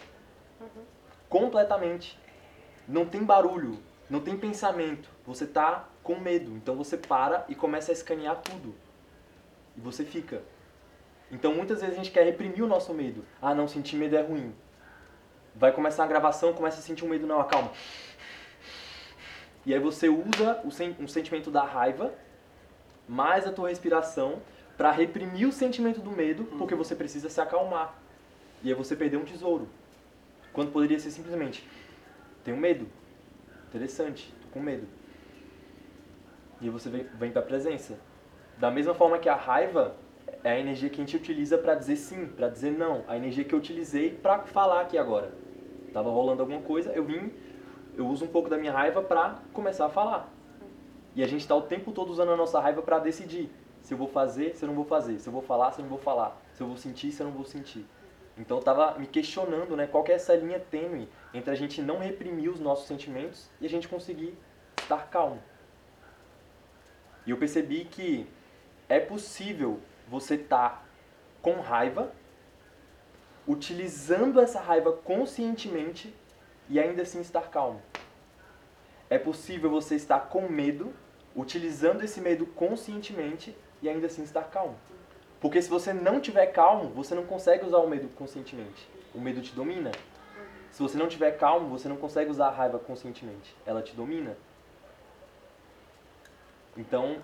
uhum. completamente, não tem barulho. Não tem pensamento, você tá com medo, então você para e começa a escanear tudo. E você fica. Então muitas vezes a gente quer reprimir o nosso medo. Ah não, sentir medo é ruim. Vai começar a gravação, começa a sentir um medo, não, acalma. E aí você usa o sen- um sentimento da raiva, mais a tua respiração, para reprimir o sentimento do medo, porque você precisa se acalmar. E aí você perdeu um tesouro. Quando poderia ser simplesmente, tenho medo. Interessante, tô com medo. E aí você vem, vem pra presença. Da mesma forma que a raiva é a energia que a gente utiliza pra dizer sim, pra dizer não. A energia que eu utilizei pra falar aqui agora. Tava rolando alguma coisa, eu vim, eu uso um pouco da minha raiva pra começar a falar. E a gente tá o tempo todo usando a nossa raiva pra decidir. Se eu vou fazer, se eu não vou fazer. Se eu vou falar, se eu não vou falar. Se eu vou sentir, se eu não vou sentir. Então eu tava me questionando, né, qual que é essa linha tênue entre a gente não reprimir os nossos sentimentos e a gente conseguir estar calmo. E eu percebi que é possível você estar com raiva, utilizando essa raiva conscientemente e ainda assim estar calmo. É possível você estar com medo, utilizando esse medo conscientemente e ainda assim estar calmo. Porque se você não tiver calmo, você não consegue usar o medo conscientemente. O medo te domina. Se você não tiver calmo, você não consegue usar a raiva conscientemente. Ela te domina. Então,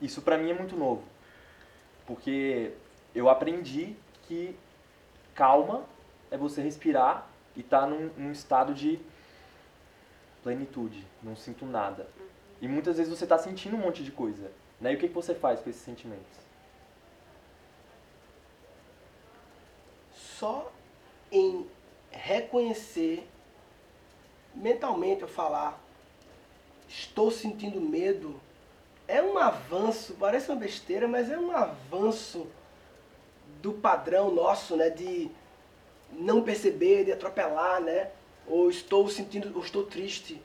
isso pra mim é muito novo. Porque eu aprendi que calma é você respirar e estar tá num, num estado de plenitude. Não sinto nada. E muitas vezes você está sentindo um monte de coisa. Né? E o que, que você faz com esses sentimentos? Só em reconhecer, mentalmente eu falar, estou sentindo medo, é um avanço, parece uma besteira, mas é um avanço do padrão nosso, né, de não perceber, de atropelar, né, ou estou sentindo, ou estou triste,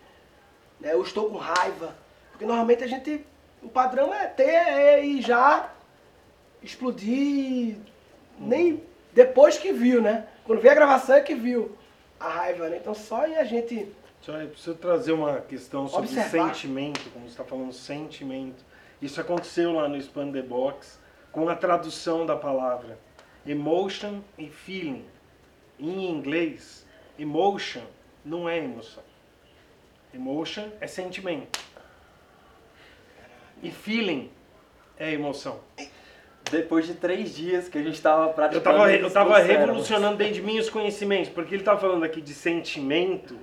né, ou estou com raiva, porque normalmente a gente, o padrão é ter é, e já explodir, nem... Depois que viu, né? Quando veio a gravação é que viu a raiva, né? Então só em a gente... Só eu preciso trazer uma questão sobre observar. Sentimento, como você está falando, sentimento. Isso aconteceu lá no Spanda Box com a tradução da palavra emotion e feeling. Em inglês, emotion não é emoção. Emotion é sentimento. E feeling é emoção. Depois de três dias que a gente estava praticando... Eu estava revolucionando dentro de mim os conhecimentos, porque ele estava falando aqui de sentimento.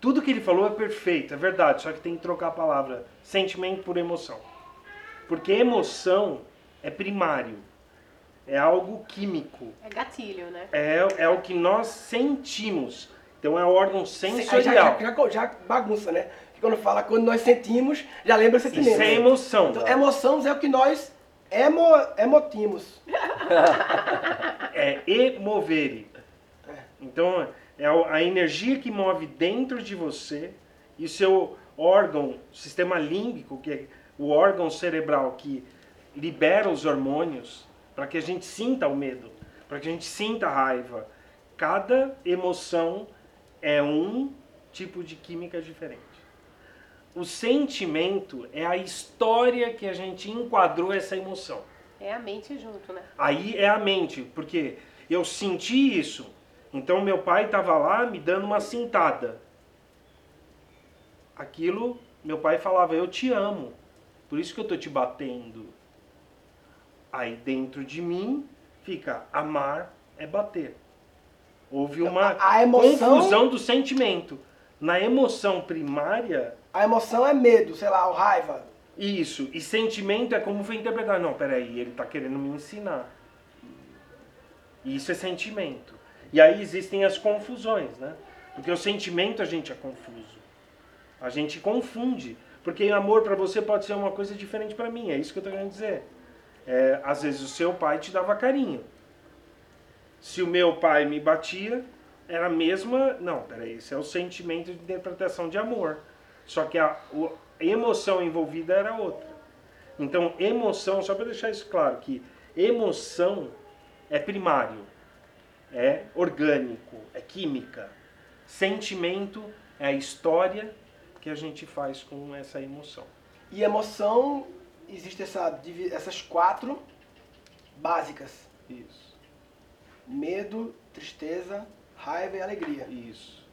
Tudo que ele falou é perfeito, é verdade, só que tem que trocar a palavra sentimento por emoção. Porque emoção é primário, é algo químico. É gatilho, né? É, é o que nós sentimos, então é o órgão sensorial. Já, já, já bagunça, né? Porque quando fala quando nós sentimos, já lembra o sentimento. Isso é emoção. Então, emoção é o que nós... Emo, emotimos. É emovere. Então, é a energia que move dentro de você e seu órgão, sistema límbico, que é o órgão cerebral que libera os hormônios para que a gente sinta o medo, para que a gente sinta a raiva. Cada emoção é um tipo de química diferente. O sentimento é a história que a gente enquadrou essa emoção. É a mente junto, né? Aí é a mente, porque eu senti isso, então meu pai estava lá me dando uma cintada. Aquilo, meu pai falava, eu te amo, por isso que eu tô te batendo. Aí dentro de mim fica, amar é bater. Houve uma a, a emoção... confusão do sentimento. Na emoção primária... A emoção é medo, sei lá, ou raiva. Isso. E sentimento é como foi interpretado. Não, peraí, ele tá querendo me ensinar. Isso é sentimento. E aí existem as confusões, né? Porque o sentimento a gente é confuso. A gente confunde. Porque amor pra você pode ser uma coisa diferente pra mim. É isso que eu tô querendo dizer. É, às vezes o seu pai te dava carinho. Se o meu pai me batia, era a mesma... Não, peraí, isso é o sentimento de interpretação de amor. Só que a, a emoção envolvida era outra. Então, emoção, só para deixar isso claro, que emoção é primário, é orgânico, é química. Sentimento é a história que a gente faz com essa emoção. E emoção, existe essa, essas quatro básicas. Isso. Medo, tristeza, raiva e alegria. Isso.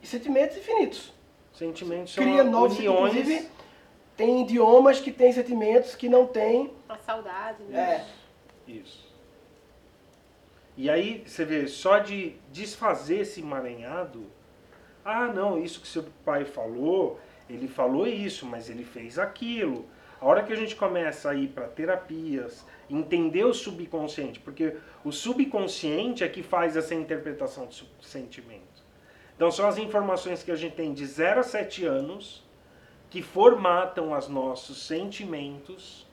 E sentimentos infinitos. Sentimentos são cria novos, inclusive, tem idiomas que tem sentimentos que não tem. A saudade, né? É. Isso. E aí, você vê, só de desfazer esse emaranhado, ah, não, isso que seu pai falou, ele falou isso, mas ele fez aquilo. A hora que a gente começa a ir para terapias, entender o subconsciente, porque o subconsciente é que faz essa interpretação de sentimento. Então são as informações que a gente tem de zero a sete anos que formatam os nossos sentimentos.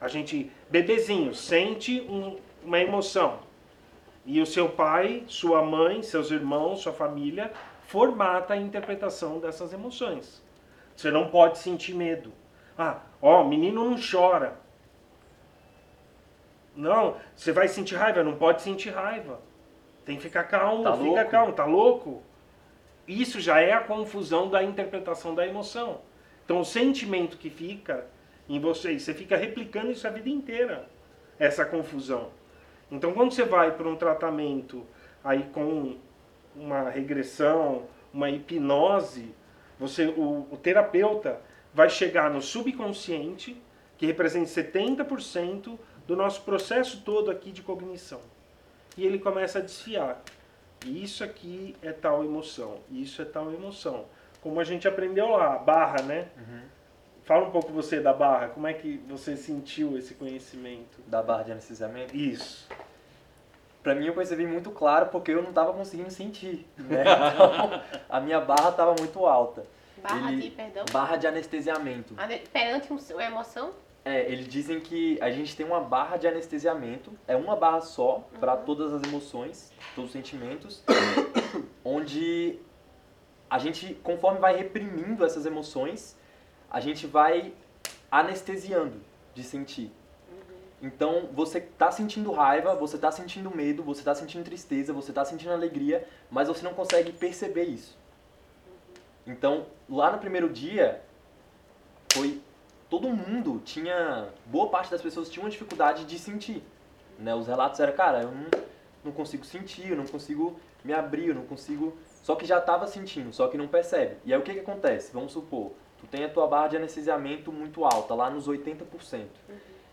A gente, bebezinho, sente um, uma emoção. E o seu pai, sua mãe, seus irmãos, sua família, formata a interpretação dessas emoções. Você não pode sentir medo. Ah, ó, menino não chora. Não, você vai sentir raiva, não pode sentir raiva. Tem que ficar calmo, tá fica louco. calmo, tá louco? Isso já é a confusão da interpretação da emoção. Então o sentimento que fica em você, você fica replicando isso a vida inteira, essa confusão. Então quando você vai para um tratamento aí com uma regressão, uma hipnose, você, o, o terapeuta vai chegar no subconsciente, que representa setenta por cento do nosso processo todo aqui de cognição. E ele começa a desfiar. E isso aqui é tal emoção, isso é tal emoção. Como a gente aprendeu lá, a barra, né? Uhum. Fala um pouco você da barra, como é que você sentiu esse conhecimento? Da barra de anestesiamento? Isso. Pra mim eu percebi muito claro porque eu não tava conseguindo sentir, né? Então, a minha barra tava muito alta. Barra ele, de, perdão? Barra de anestesiamento. Ane... Perante uma emoção? É, eles dizem que a gente tem uma barra de anestesiamento, é uma barra só, uhum, para todas as emoções, todos os sentimentos, onde a gente, conforme vai reprimindo essas emoções, a gente vai anestesiando de sentir. Uhum. Então, você tá sentindo raiva, você tá sentindo medo, você tá sentindo tristeza, você tá sentindo alegria, mas você não consegue perceber isso. Uhum. Então, lá no primeiro dia, foi... todo mundo tinha, boa parte das pessoas tinha uma dificuldade de sentir, né? Os relatos eram, cara, eu não, não consigo sentir, eu não consigo me abrir, eu não consigo... Só que já estava sentindo, só que não percebe. E aí o que que acontece? Vamos supor, tu tem a tua barra de anestesiamento muito alta, lá nos oitenta por cento.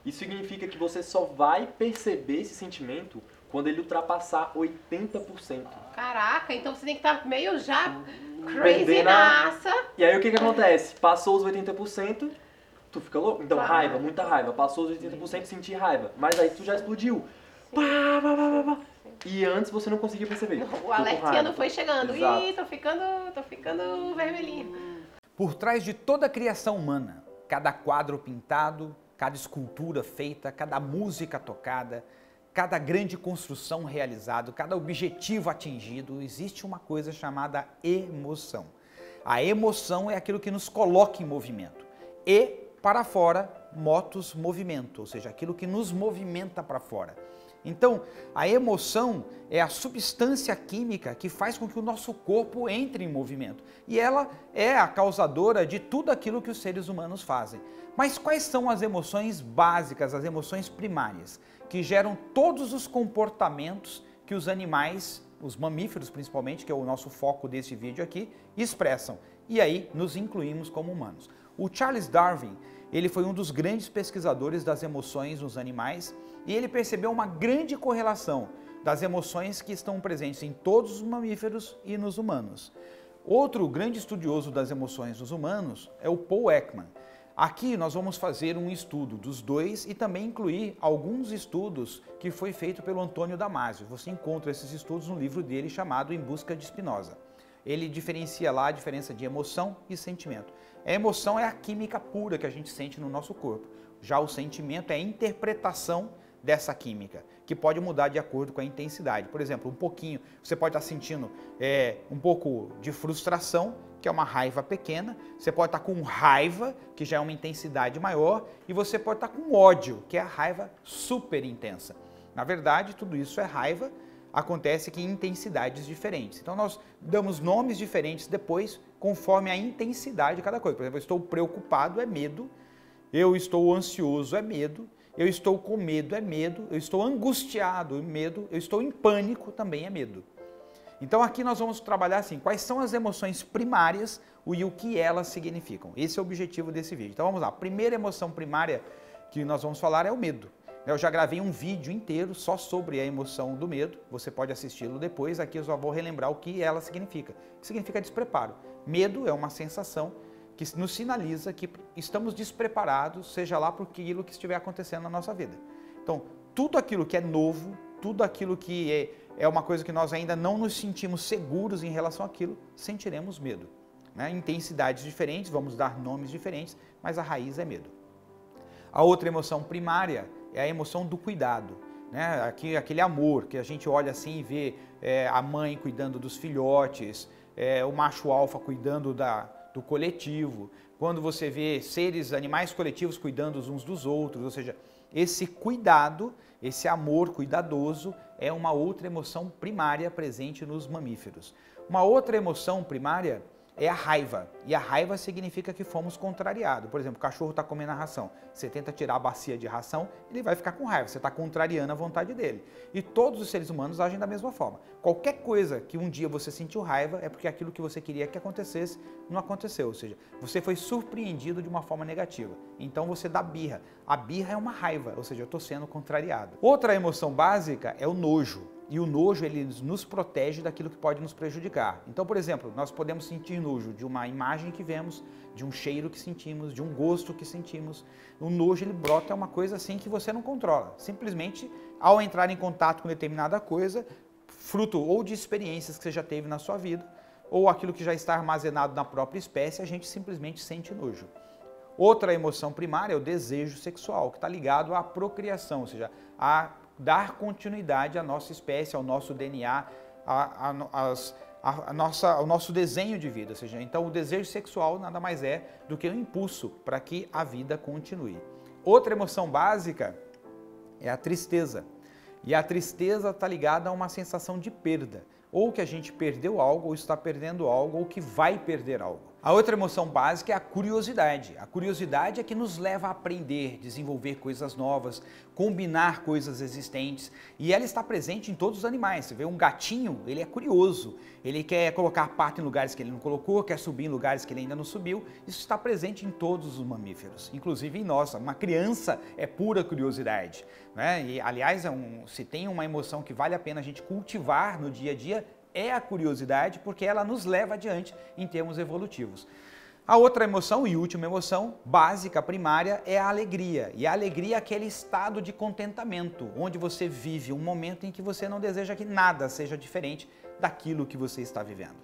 Isso significa que você só vai perceber esse sentimento quando ele ultrapassar oitenta por cento. Caraca, então você tem que estar tá meio já crazy naça. E aí o que que acontece? Passou os oitenta por cento... Tu fica louco? Então, claro. Raiva, muita raiva. Passou os oitenta por cento, senti raiva. Mas aí tu já explodiu. Pá, pá, pá, pá, pá. E antes você não conseguia perceber. Não, o alertinha não foi chegando. Exato. Ih, tô ficando, tô ficando vermelhinho. Por trás de toda a criação humana, cada quadro pintado, cada escultura feita, cada música tocada, cada grande construção realizada, cada objetivo atingido, existe uma coisa chamada emoção. A emoção é aquilo que nos coloca em movimento. E para fora, motus movimento, ou seja, aquilo que nos movimenta para fora. Então, a emoção é a substância química que faz com que o nosso corpo entre em movimento. E ela é a causadora de tudo aquilo que os seres humanos fazem. Mas quais são as emoções básicas, as emoções primárias, que geram todos os comportamentos que os animais, os mamíferos principalmente, que é o nosso foco desse vídeo aqui, expressam? E aí nos incluímos como humanos. O Charles Darwin, ele foi um dos grandes pesquisadores das emoções nos animais e ele percebeu uma grande correlação das emoções que estão presentes em todos os mamíferos e nos humanos. Outro grande estudioso das emoções nos humanos é o Paul Ekman. Aqui nós vamos fazer um estudo dos dois e também incluir alguns estudos que foi feito pelo Antônio Damasio. Você encontra esses estudos no livro dele chamado Em Busca de Spinoza. Ele diferencia lá a diferença de emoção e sentimento. A emoção é a química pura que a gente sente no nosso corpo. Já o sentimento é a interpretação dessa química, que pode mudar de acordo com a intensidade. Por exemplo, um pouquinho, você pode estar sentindo é, um pouco de frustração, que é uma raiva pequena. Você pode estar com raiva, que já é uma intensidade maior. E você pode estar com ódio, que é a raiva super intensa. Na verdade, tudo isso é raiva. Acontece que em intensidades diferentes. Então nós damos nomes diferentes depois, conforme a intensidade de cada coisa. Por exemplo, eu estou preocupado, é medo. Eu estou ansioso, é medo. Eu estou com medo, é medo. Eu estou angustiado, é medo. Eu estou em pânico, também é medo. Então aqui nós vamos trabalhar assim, quais são as emoções primárias e o que elas significam. Esse é o objetivo desse vídeo. Então vamos lá, a primeira emoção primária que nós vamos falar é o medo. Eu já gravei um vídeo inteiro só sobre a emoção do medo, você pode assisti-lo depois, aqui eu só vou relembrar o que ela significa. O que significa despreparo? Medo é uma sensação que nos sinaliza que estamos despreparados, seja lá por aquilo que estiver acontecendo na nossa vida. Então, tudo aquilo que é novo, tudo aquilo que é, é uma coisa que nós ainda não nos sentimos seguros em relação àquilo, sentiremos medo. Né? Intensidades diferentes, vamos dar nomes diferentes, mas a raiz é medo. A outra emoção primária é a emoção do cuidado, né? Aquele amor que a gente olha assim e vê é, a mãe cuidando dos filhotes, é, o macho alfa cuidando da, do coletivo, quando você vê seres, animais coletivos cuidando uns dos outros, ou seja, esse cuidado, esse amor cuidadoso é uma outra emoção primária presente nos mamíferos. Uma outra emoção primária é a raiva, e a raiva significa que fomos contrariados. Por exemplo, o cachorro está comendo a ração, você tenta tirar a bacia de ração, ele vai ficar com raiva, você está contrariando a vontade dele. E todos os seres humanos agem da mesma forma. Qualquer coisa que um dia você sentiu raiva é porque aquilo que você queria que acontecesse não aconteceu, ou seja, você foi surpreendido de uma forma negativa. Então você dá birra. A birra é uma raiva, ou seja, eu estou sendo contrariado. Outra emoção básica é o nojo. E o nojo, ele nos protege daquilo que pode nos prejudicar. Então, por exemplo, nós podemos sentir nojo de uma imagem que vemos, de um cheiro que sentimos, de um gosto que sentimos. O nojo, ele brota, é uma coisa assim que você não controla. Simplesmente, ao entrar em contato com determinada coisa, fruto ou de experiências que você já teve na sua vida, ou aquilo que já está armazenado na própria espécie, a gente simplesmente sente nojo. Outra emoção primária é o desejo sexual, que está ligado à procriação, ou seja, à dar continuidade à nossa espécie, ao nosso D N A, a, a, a, a nossa, ao nosso desenho de vida. Ou seja, então o desejo sexual nada mais é do que um impulso para que a vida continue. Outra emoção básica é a tristeza. E a tristeza está ligada a uma sensação de perda. Ou que a gente perdeu algo, ou está perdendo algo, ou que vai perder algo. A outra emoção básica é a curiosidade. A curiosidade é que nos leva a aprender, desenvolver coisas novas, combinar coisas existentes. E ela está presente em todos os animais. Você vê um gatinho, ele é curioso. Ele quer colocar a pata em lugares que ele não colocou, quer subir em lugares que ele ainda não subiu. Isso está presente em todos os mamíferos, inclusive em nós. Uma criança é pura curiosidade, né? E, aliás, é um, se tem uma emoção que vale a pena a gente cultivar no dia a dia, é a curiosidade, porque ela nos leva adiante em termos evolutivos. A outra emoção e última emoção básica, primária, é a alegria. E a alegria é aquele estado de contentamento, onde você vive um momento em que você não deseja que nada seja diferente daquilo que você está vivendo.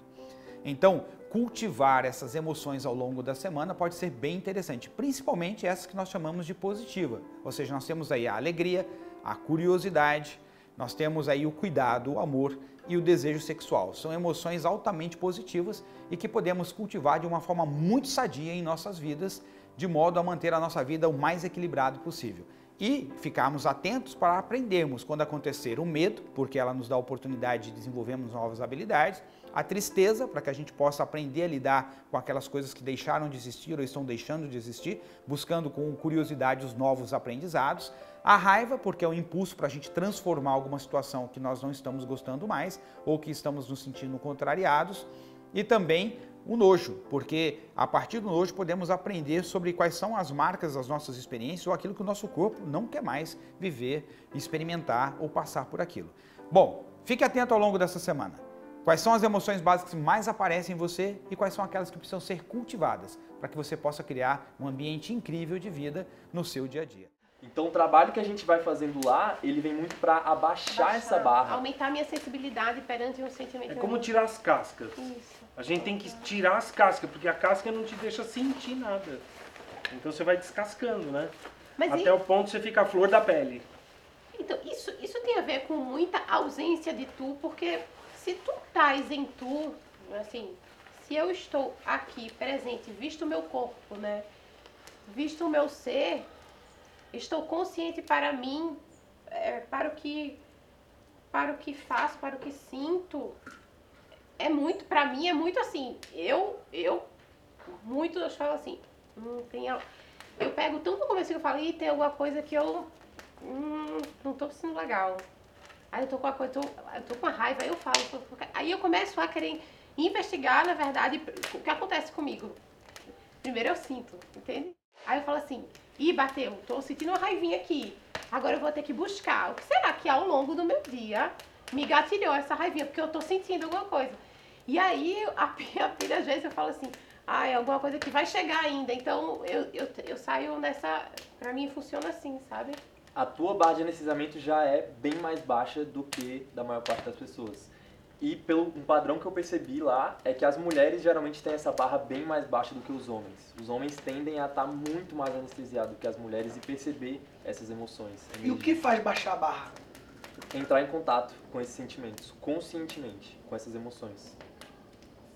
Então, cultivar essas emoções ao longo da semana pode ser bem interessante, principalmente essas que nós chamamos de positiva. Ou seja, nós temos aí a alegria, a curiosidade, nós temos aí o cuidado, o amor e o desejo sexual. São emoções altamente positivas e que podemos cultivar de uma forma muito sadia em nossas vidas, de modo a manter a nossa vida o mais equilibrado possível. E ficarmos atentos para aprendermos quando acontecer o medo, porque ela nos dá a oportunidade de desenvolvermos novas habilidades, a tristeza, para que a gente possa aprender a lidar com aquelas coisas que deixaram de existir ou estão deixando de existir, buscando com curiosidade os novos aprendizados, a raiva, porque é um impulso para a gente transformar alguma situação que nós não estamos gostando mais ou que estamos nos sentindo contrariados, e também o nojo, porque a partir do nojo podemos aprender sobre quais são as marcas das nossas experiências ou aquilo que o nosso corpo não quer mais viver, experimentar ou passar por aquilo. Bom, fique atento ao longo dessa semana. Quais são as emoções básicas que mais aparecem em você e quais são aquelas que precisam ser cultivadas para que você possa criar um ambiente incrível de vida no seu dia a dia. Então o trabalho que a gente vai fazendo lá, ele vem muito para abaixar, abaixar essa barra. Aumentar a minha sensibilidade perante um sentimento. É como tirar as cascas. Isso. A gente tem que tirar as cascas, porque a casca não te deixa sentir nada. Então você vai descascando, né? Mas até e... o ponto que você fica a flor da pele. Então isso, isso tem a ver com muita ausência de tu, porque se tu estás em tu, assim, se eu estou aqui presente, visto o meu corpo, né? Visto o meu ser... Estou consciente para mim, é, para, o que, para o que faço, para o que sinto. É muito, para mim é muito assim, eu, eu, muito, eu falo assim, hum, tem, eu pego tanto no começo que eu falo, ih, tem alguma coisa que eu hum, não estou sendo legal. Aí eu tô com uma coisa, eu tô, eu tô com uma raiva, aí eu falo, aí eu começo a querer investigar, na verdade, o que acontece comigo. Primeiro eu sinto, entende? Aí eu falo assim, ih, bateu, tô sentindo uma raivinha aqui. Agora eu vou ter que buscar. O que será que ao longo do meu dia me gatilhou essa raivinha? Porque eu tô sentindo alguma coisa. E aí, a minha filha, às vezes, eu falo assim, ah, é alguma coisa que vai chegar ainda. Então, eu, eu, eu saio nessa... Pra mim, funciona assim, sabe? A tua barra de anestesiamento já é bem mais baixa do que da maior parte das pessoas. E pelo um padrão que eu percebi lá, é que as mulheres geralmente têm essa barra bem mais baixa do que os homens. Os homens tendem a estar muito mais anestesiados que as mulheres e perceber essas emoções. E o que faz baixar a barra? Entrar em contato com esses sentimentos, conscientemente, com essas emoções.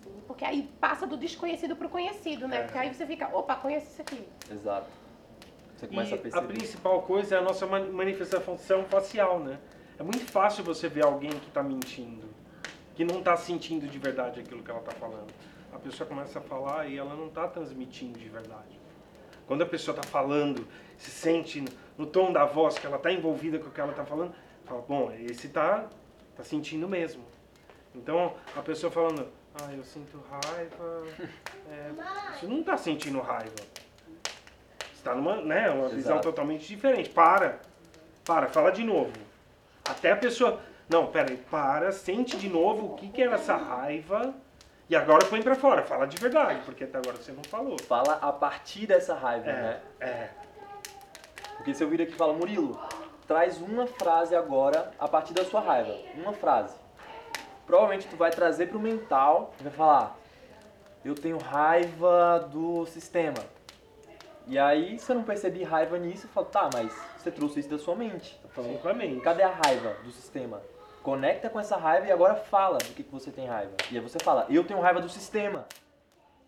Sim, porque aí passa do desconhecido pro conhecido, né? É. Porque aí você fica, opa, conhece isso aqui. Exato. Você começa e a perceber. A principal coisa é a nossa manifestação facial, né? É muito fácil você ver alguém que tá mentindo, que não está sentindo de verdade aquilo que ela está falando. A pessoa começa a falar e ela não está transmitindo de verdade. Quando a pessoa está falando, se sente no tom da voz que ela está envolvida com o que ela está falando, fala, bom, esse está tá sentindo mesmo. Então, a pessoa falando, ah, eu sinto raiva, é, você não está sentindo raiva. Você está numa né, uma visão Exato. Totalmente diferente. Para, para, fala de novo. Até a pessoa... Não, peraí, para, sente de novo o que, que era essa raiva e agora põe pra fora, fala de verdade, porque até agora você não falou. Fala a partir dessa raiva, é, né? É. Porque se eu vir aqui e falar, Murilo, traz uma frase agora a partir da sua raiva, uma frase. Provavelmente tu vai trazer pro mental e vai falar, eu tenho raiva do sistema. E aí, se eu não percebi raiva nisso, eu falo, tá, mas você trouxe isso da sua mente. Tá falando, sim, cadê a raiva do sistema? Conecta com essa raiva e agora fala do que, que você tem raiva. E aí você fala, eu tenho raiva do sistema.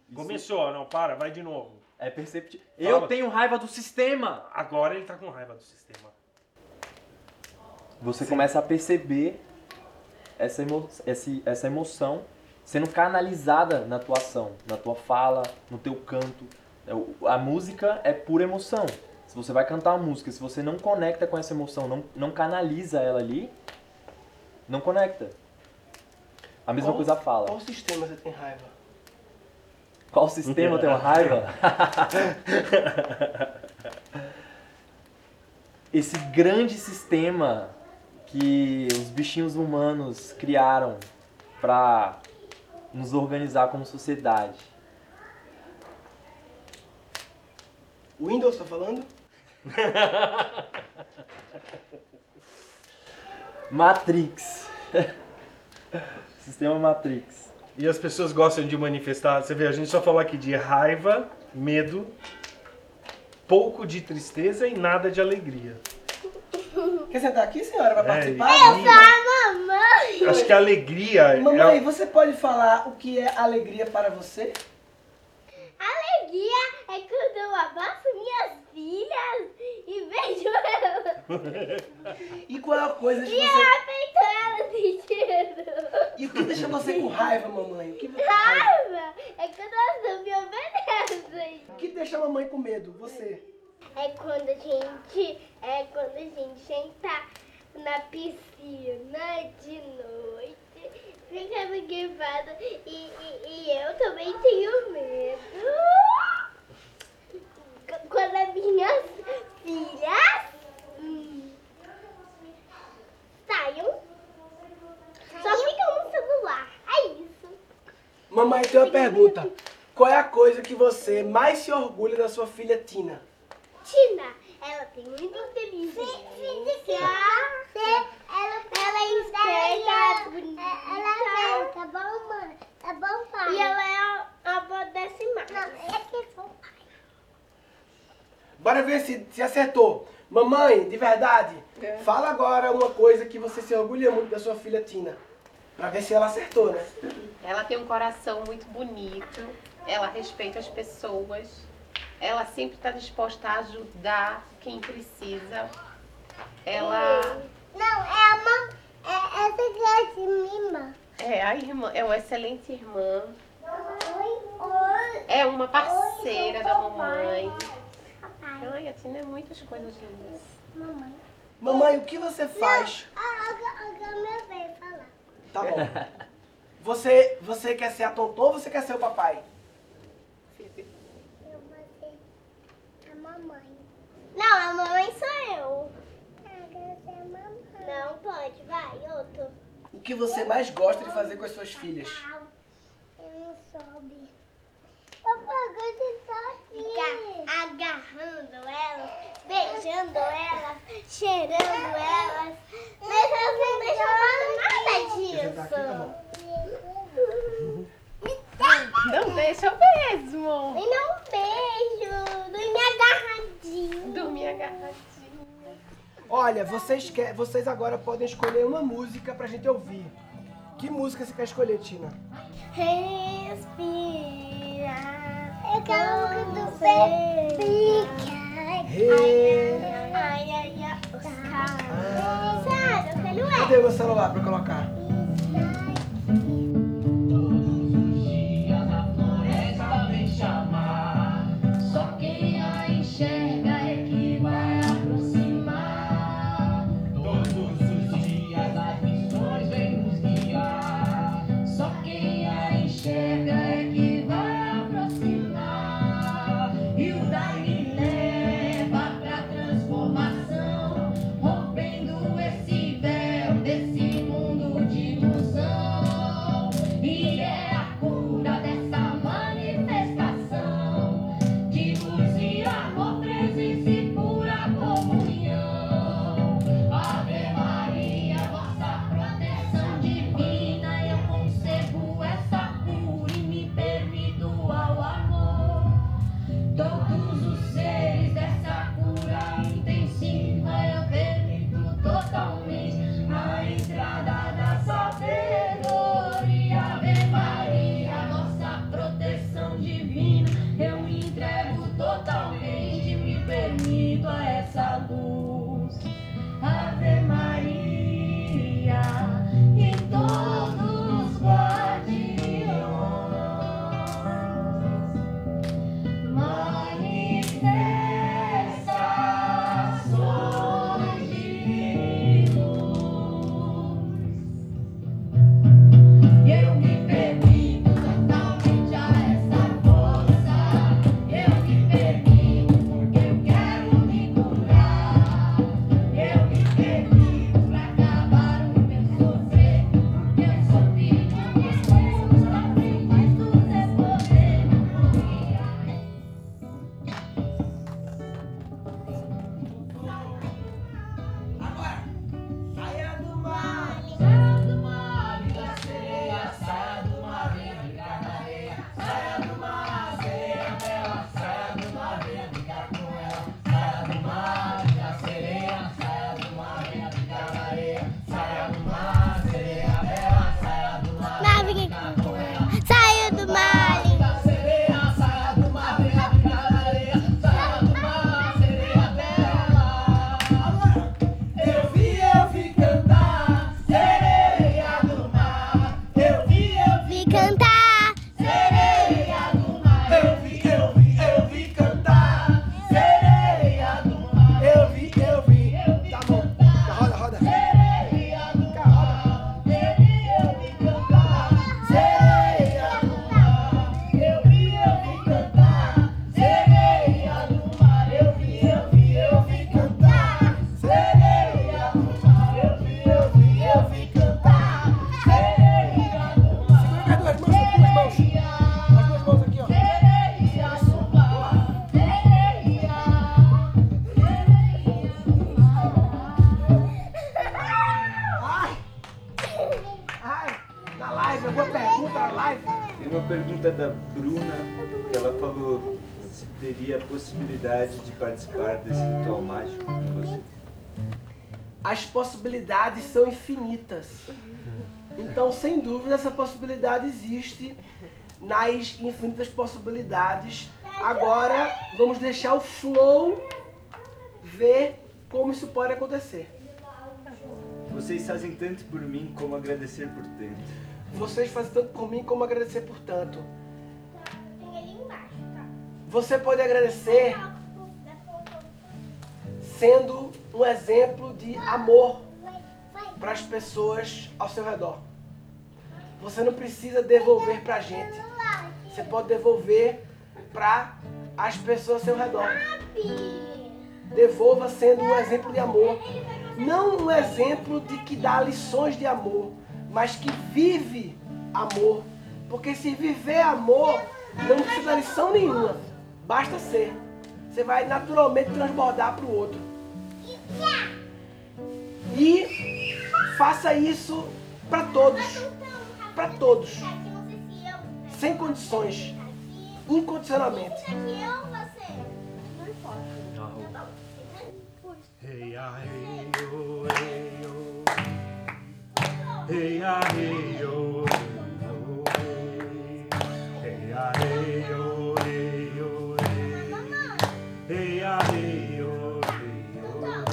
Isso. Começou, não, para, vai de novo. É perceptível. Eu tenho raiva do sistema. Agora ele tá com raiva do sistema. Você Sim. começa a perceber essa, emo- esse, essa emoção sendo canalizada na tua ação, na tua fala, no teu canto. A música é pura emoção. Se você vai cantar uma música, se você não conecta com essa emoção, não, não canaliza ela ali, não conecta. A mesma qual, coisa fala. Qual sistema você tem raiva? Qual sistema tem uma raiva? Esse grande sistema que os bichinhos humanos criaram pra nos organizar como sociedade. O Windows tá falando? Matrix. Sistema Matrix. E as pessoas gostam de manifestar. Você vê, a gente só falou aqui de raiva, medo, pouco de tristeza e nada de alegria. Quer sentar aqui, senhora? Vai é, participar? Eu sou a mamãe. Acho que a alegria... Mamãe, é... você pode falar o que é alegria para você? Alegria é quando eu abraço minhas filhas e beijo elas. E qual é a coisa que e você... E eu apeito elas, e o que deixa você com raiva, mamãe? O que você... Raiva é quando elas não me obedecem. O que deixa a mamãe com medo? Você? É quando a gente... É quando a gente entra na piscina de noite. Fica buguepada e, e, e eu também tenho medo. Quando as minhas filhas hum, saiam, só ficam no celular. É isso. Mamãe, tem uma pergunta. Qual é a coisa que você mais se orgulha da sua filha Tina? Tina, ela tem muita inteligência. Ela, ela é esperta, bonita. Ela é tá bom, mano. Tá bom, pai. E ela é a avó desse mar. Não, é que foi o pai. Bora ver se, se acertou. Mamãe, de verdade, é. Fala agora uma coisa que você se orgulha muito da sua filha Tina. Pra ver se ela acertou, né? Ela tem um coração muito bonito. Ela respeita as pessoas. Ela sempre tá disposta a ajudar quem precisa. Ela... Não, é a mãe, é essa que é a irmã. É, a irmã, é uma excelente irmã. Oi, oi. É uma parceira oi, da mamãe. Papai. Ai, a Tina é muitas coisas lindas. Mamãe. Mamãe, o que você faz? Agora meu velho falar. Tá bom. Você, você quer ser a Tontô ou você quer ser o papai? Eu vou ser a mamãe. Não, a mamãe sou eu. Não pode, vai, outro. O que você mais gosta de fazer com as suas filhas? Eu não soube. Papai, eu gosto de sozinha. Agarrando elas, beijando elas, cheirando elas. Mas elas não deixam eu fazer nada disso. Não deixa mesmo. Me dá um beijo. Dormir agarradinho. Dormir agarradinho. Olha, vocês, quer, vocês agora podem escolher uma música pra gente ouvir. Que música você quer escolher, Tina? Respira. Eu quero que tu fica. Ai, ai, ai, ai. Sabe, eu quero essa. Cadê o meu celular pra colocar? Participar desse ritual mágico com você? As possibilidades são infinitas. Então, sem dúvida, essa possibilidade existe nas infinitas possibilidades. Agora, vamos deixar o flow ver como isso pode acontecer. Vocês fazem tanto por mim como agradecer por tanto. Vocês fazem tanto por mim como agradecer por tanto. Tem ali embaixo, tá? Você pode agradecer sendo um exemplo de amor para as pessoas ao seu redor. Você não precisa devolver para a gente. Você pode devolver para as pessoas ao seu redor. Devolva sendo um exemplo de amor. Não um exemplo de que dá lições de amor, mas que vive amor. Porque se viver amor, não precisa lição nenhuma. Basta ser. Você vai naturalmente transbordar para o outro. E faça isso para todos. Para todos. Sem condições. Incondicionalmente. Hey, ah, hey, oh, hey, oh. Hey, ah, hey, oh, oh, hey. Hey, ah, hey, oh, hey, oh, hey. Hey, ah, hey, oh,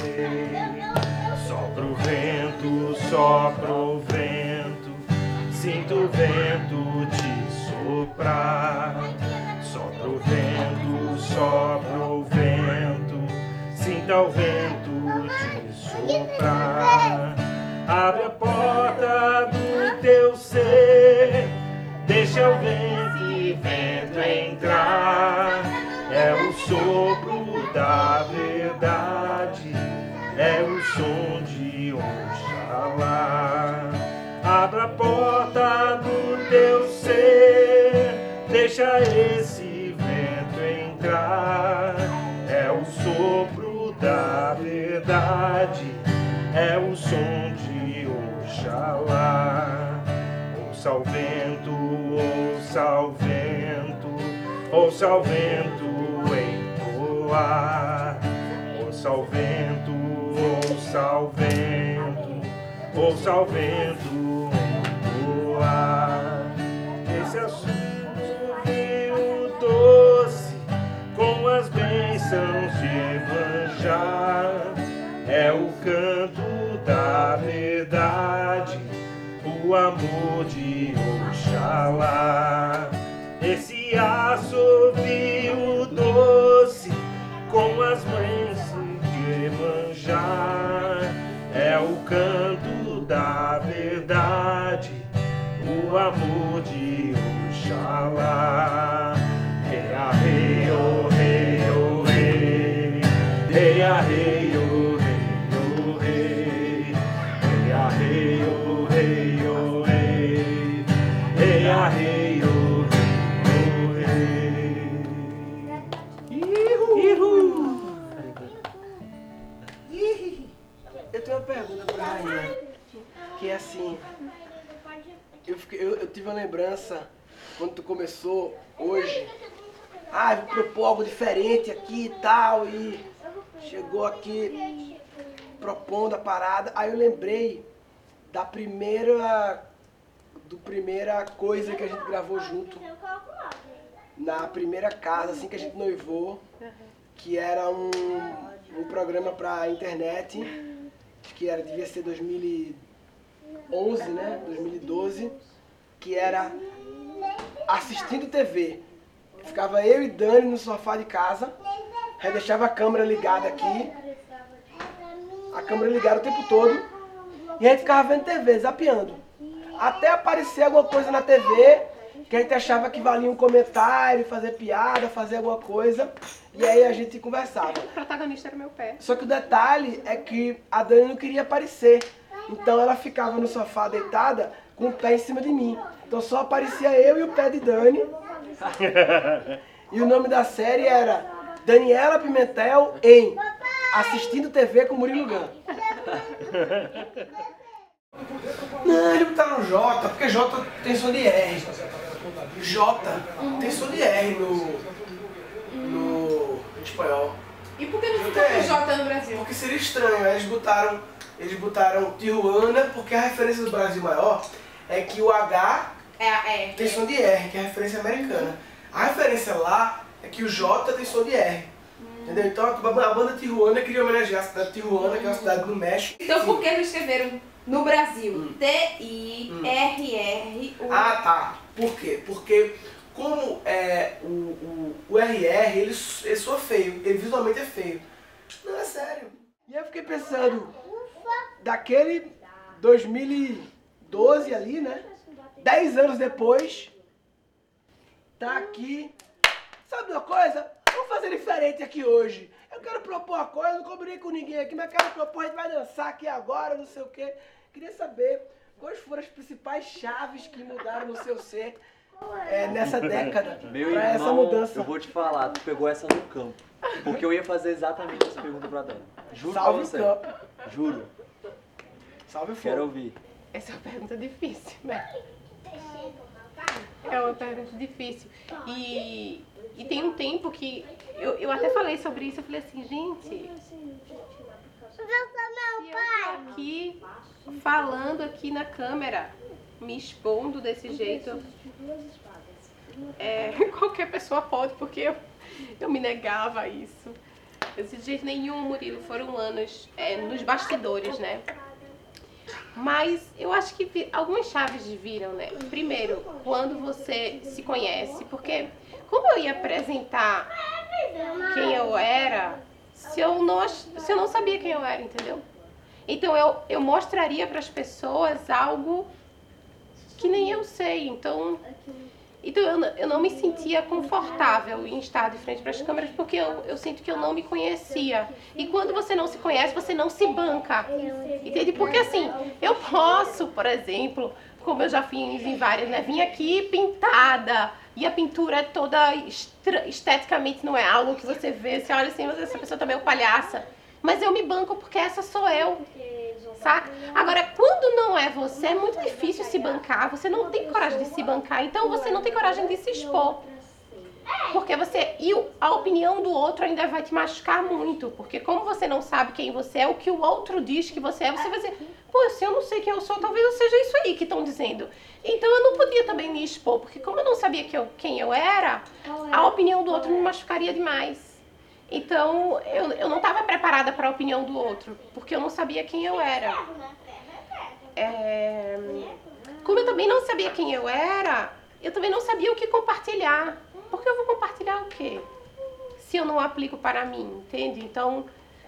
hey, oh, hey. Sopra o vento, sopra o vento. Sinto o vento te soprar. Sopra o vento, sopra o vento. Sinta o vento. Soprar. Abre a porta do teu ser, deixa o vento e vento entrar. É o sopro da verdade, é o som de Oxalá. Abre a porta do teu ser, deixa esse vento entrar. É o sopro da verdade. É o som de Oxalá. Ouça o vento, ouça o vento, ouça o vento entoar. Ouça o vento, ouça o vento, ouça o vento entoar. Esse é o suspiro doce com as bênçãos de Evangelho. É o canto da verdade, o amor de Oxalá. Esse assobio doce, com as mães de manjar. É o canto da verdade, o amor de Oxalá. Rei a rei, o rei, o rei, rei a rei. Que é assim, eu, fiquei, eu, eu tive uma lembrança quando tu começou hoje. Ah, eu vou propor algo diferente aqui e tal. E chegou aqui propondo a parada. Aí eu lembrei da primeira, do primeira coisa que a gente gravou junto. Na primeira casa, assim que a gente noivou. Que era um, um programa pra internet. Que era, devia ser dois mil e onze, né? dois mil e doze, que era assistindo T V. Ficava eu e Dani no sofá de casa, aí deixava a câmera ligada aqui, a câmera ligada o tempo todo, e a gente ficava vendo T V, zapeando. Até aparecer alguma coisa na T V, que a gente achava que valia um comentário, fazer piada, fazer alguma coisa, e aí a gente conversava. O protagonista era o meu pé. Só que o detalhe é que a Dani não queria aparecer. Então ela ficava no sofá deitada com o pé em cima de mim. Então só aparecia eu e o pé de Dani. E o nome da série era Daniela Pimentel em Assistindo T V com Murilo Gan. Não, ele botaram J, porque J tem som de R. J tem som de R no, no espanhol. E por que eles botaram J no Brasil? Porque seria estranho, eles botaram... Eles botaram Tijuana, porque a referência do Brasil maior é que o H é, é, tem som de R, que é a referência americana. A referência lá é que o J tem som de R. Hum. Entendeu? Então a banda Tijuana queria homenagear a cidade de Tijuana, que é uma cidade do México. Então por que eles escreveram no Brasil? Hum. T I R R U. Ah, tá. Por quê? Porque como é, o, o, o R R, ele, ele soa feio, ele visualmente é feio. Não, é sério. E eu fiquei pensando... Daquele dois mil e doze ali, né? Dez anos depois, tá aqui. Sabe uma coisa? Vamos fazer diferente aqui hoje. Eu eu quero propor uma coisa, eu não combinei com ninguém aqui, mas quero propor, a gente vai dançar aqui agora, não sei o quê. Queria saber quais foram as principais chaves que mudaram no seu ser é, nessa década. Meu pra irmão, essa mudança. Eu vou te falar, tu pegou essa no campo. Porque eu ia fazer exatamente essa pergunta pra Dani. Juro. Salve você. Campo. Juro. Salve o fogo. Quero ouvir. Essa é uma pergunta difícil, né? É uma pergunta difícil. E, e tem um tempo que eu, eu até falei sobre isso, eu falei assim, gente, eu tô aqui falando aqui na câmera, me expondo desse jeito, é, qualquer pessoa pode, porque eu, eu me negava a isso. Eu disse, de jeito nenhum, Murilo, foram anos é, nos bastidores, né? Mas eu acho que vi, algumas chaves viram, né? Primeiro, quando você se conhece, porque como eu ia apresentar quem eu era, se eu não, se eu não sabia quem eu era, entendeu? Então eu, eu mostraria para as pessoas algo que nem eu sei, então, então eu, eu não me sentia confortável em estar de frente para as câmeras, porque eu, eu sinto que eu não me conhecia. E quando você não se conhece, você não se banca, entende? Porque assim, eu posso, por exemplo, como eu já fiz em várias, né, vim aqui pintada, e a pintura é toda esteticamente, não é algo que você vê, você olha assim, mas essa pessoa tá meio palhaça. Mas eu me banco porque essa sou eu, saca? Agora, quando não é você, é muito difícil se bancar, você não tem coragem de se bancar, então você não tem coragem de se expor. Porque você, e a opinião do outro ainda vai te machucar muito, porque como você não sabe quem você é, o que o outro diz que você é, você vai dizer, pô, se eu não sei quem eu sou, talvez eu seja isso aí que estão dizendo. Então eu não podia também me expor, porque como eu não sabia que eu, quem eu era, a opinião do outro me machucaria demais. Então, eu, eu não estava preparada para a opinião do outro, porque eu não sabia quem eu era. É... Como eu também não sabia quem eu era, eu também não sabia o que compartilhar. Porque eu vou compartilhar o quê? Se eu não aplico para mim, entende? Então,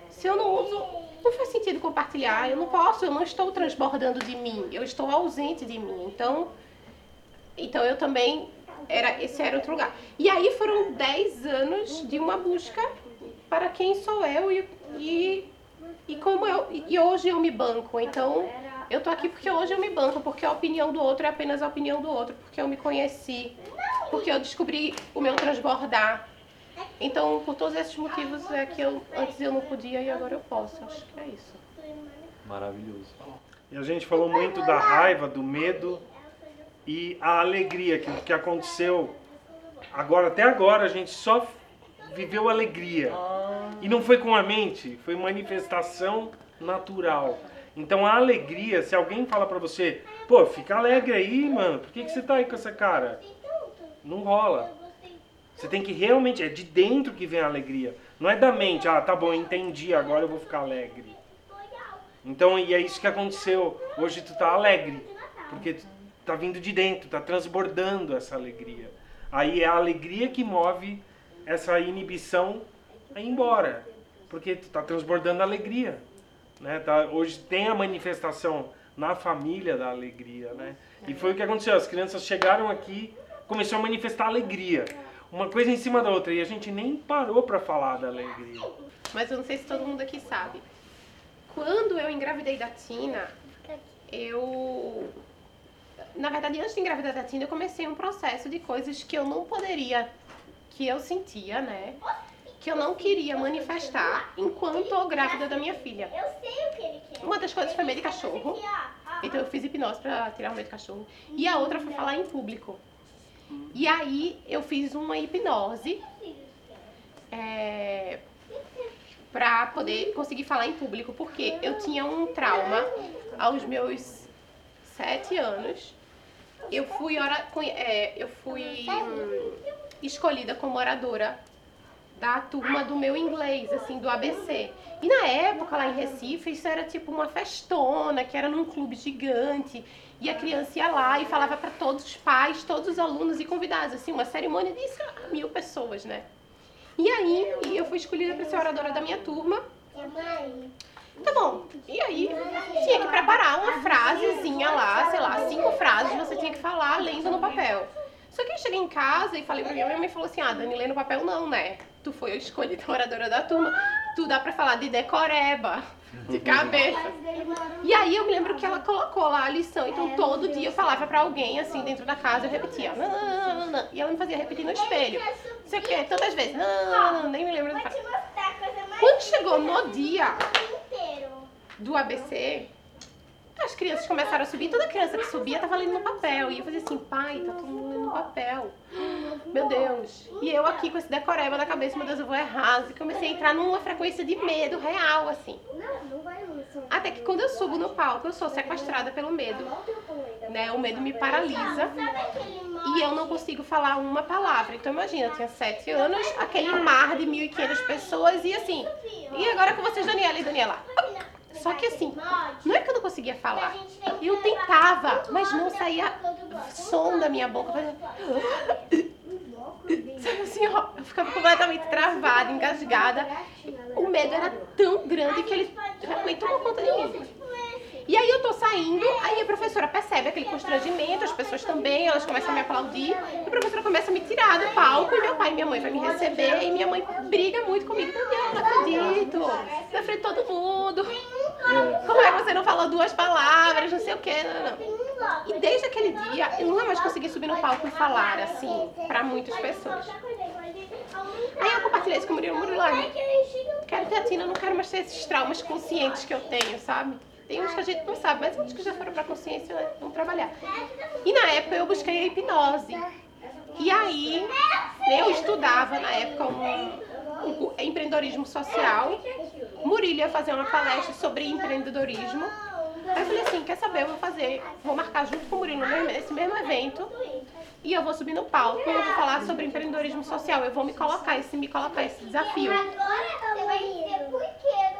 se eu não uso, não faz sentido compartilhar. Eu não posso, eu não estou transbordando de mim, eu estou ausente de mim. Então, então eu também... Era, esse era outro lugar. E aí foram dez anos de uma busca para quem sou eu e, e, e como eu. E hoje eu me banco. Então, eu tô aqui porque hoje eu me banco, porque a opinião do outro é apenas a opinião do outro, porque eu me conheci, porque eu descobri o meu transbordar. Então, por todos esses motivos é que eu antes eu não podia e agora eu posso. Acho que é isso. Maravilhoso. E a gente falou muito da raiva, do medo. E a alegria que, que aconteceu, agora até agora a gente só viveu alegria. E não foi com a mente, foi manifestação natural. Então a alegria, se alguém fala pra você, pô, fica alegre aí, mano, por que, que você tá aí com essa cara? Não rola. Você tem que realmente, é de dentro que vem a alegria. Não é da mente, ah, tá bom, entendi, agora eu vou ficar alegre. Então, e é isso que aconteceu. Hoje tu tá alegre, porque tu tá vindo de dentro, tá transbordando essa alegria. Aí é a alegria que move essa inibição a ir embora, porque tu tá transbordando a alegria, né? Tá, hoje tem a manifestação na família da alegria, né? E foi o que aconteceu, as crianças chegaram aqui, começou a manifestar alegria, uma coisa em cima da outra, e a gente nem parou para falar da alegria. Mas eu não sei se todo mundo aqui sabe. Quando eu engravidei da Tina, eu... Na verdade, antes de engravidar da Tina, eu comecei um processo de coisas que eu não poderia, que eu sentia, né? Que eu não queria manifestar enquanto eu grávida da minha filha. Eu sei o que ele quer. Uma das coisas foi medo de cachorro. Então eu fiz hipnose pra tirar o medo de cachorro. E a outra foi falar em público. E aí eu fiz uma hipnose é, pra poder conseguir falar em público, porque eu tinha um trauma aos meus sete anos, eu fui, ora, é, eu fui hum, escolhida como oradora da turma do meu inglês, assim, do A B C. E na época, lá em Recife, isso era tipo uma festona, que era num clube gigante, e a criança ia lá e falava para todos os pais, todos os alunos e convidados, assim, uma cerimônia de mil pessoas, né? E aí, eu fui escolhida para ser oradora da minha turma. Tá bom, e aí tinha que preparar uma frasezinha lá, sei lá, cinco frases você tinha que falar lendo no papel. Só que eu cheguei em casa e falei pra minha mãe, minha mãe falou assim, ah, Dani, lê no papel não, né? Tu foi a escolhida oradora da turma. tu dá pra falar de decoreba, de cabeça. E aí eu me lembro que ela colocou lá a lição, então todo dia eu falava pra alguém assim dentro da casa, eu repetia. Não, não, não, não. E ela me fazia repetir no espelho, não sei o que, tantas vezes. Não, não, não, nem me lembro. Quando chegou no dia do A B C, as crianças começaram a subir, toda criança que subia estava lendo no papel, e eu fazia assim, pai, tá todo mundo lendo no papel, meu Deus, e eu aqui com esse decoreba na cabeça, meu Deus, eu vou errar, e comecei a entrar numa frequência de medo real, assim, até que quando eu subo no palco, eu sou sequestrada pelo medo, né, o medo me paralisa, e eu não consigo falar uma palavra, então imagina, eu tinha sete anos, aquele mar de mil e quinhentas pessoas, e assim, e agora com vocês, Daniela e Daniela. Só que assim, não é que eu não conseguia falar, eu tentava, mas não saía som da minha boca, sabe assim, ó, eu ficava completamente travada, engasgada, o medo era tão grande que ele realmente tomou conta de mim. E aí eu tô saindo, aí a professora percebe aquele constrangimento, as pessoas também, elas começam a me aplaudir, e a professora começa a me tirar do palco, e meu pai e minha mãe vai me receber, e minha mãe briga muito comigo, Daniela, não acredito, na frente de todo mundo, como é que você não falou duas palavras, não sei o que, não, não. E desde aquele dia, eu nunca mais consegui subir no palco e falar, assim, pra muitas pessoas. Aí eu compartilhei isso com o Murilo, Murilo, quero ter a Tina, não quero mais ter esses traumas conscientes que eu tenho, sabe? Tem uns que a gente não sabe, mas uns que já foram pra consciência, né? Vão trabalhar. E na época eu busquei a hipnose. E aí, né, eu estudava na época um, um empreendedorismo social. Murilo ia fazer uma palestra sobre empreendedorismo. Aí eu falei assim, quer saber, eu vou fazer, vou marcar junto com o Murilo nesse mesmo evento. E eu vou subir no palco e eu vou falar sobre empreendedorismo social. Eu vou me colocar esse, me colocar esse desafio.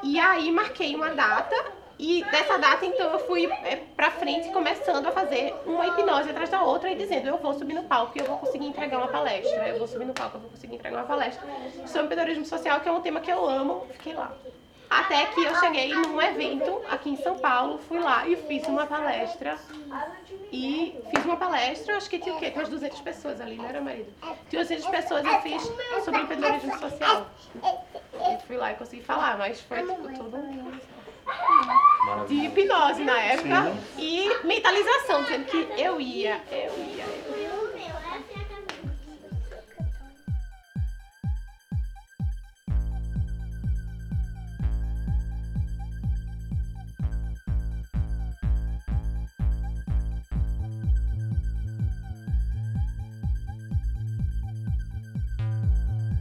E aí marquei uma data. E dessa data, então, eu fui pra frente começando a fazer uma hipnose atrás da outra e dizendo, eu vou subir no palco e eu vou conseguir entregar uma palestra. Eu vou subir no palco, eu vou conseguir entregar uma palestra. Sobre empreendedorismo social, que é um tema que eu amo, fiquei lá. Até que eu cheguei num evento aqui em São Paulo, fui lá e fiz uma palestra. E fiz uma palestra, acho que tinha o quê? Tinha umas duzentas pessoas ali, não era, marido? Tinha duzentas pessoas, eu fiz sobre empreendedorismo social. E fui lá e consegui falar, mas foi tipo todo mundo. De hipnose na época. Sim. E mentalização, dizendo que eu ia, eu ia, eu ia.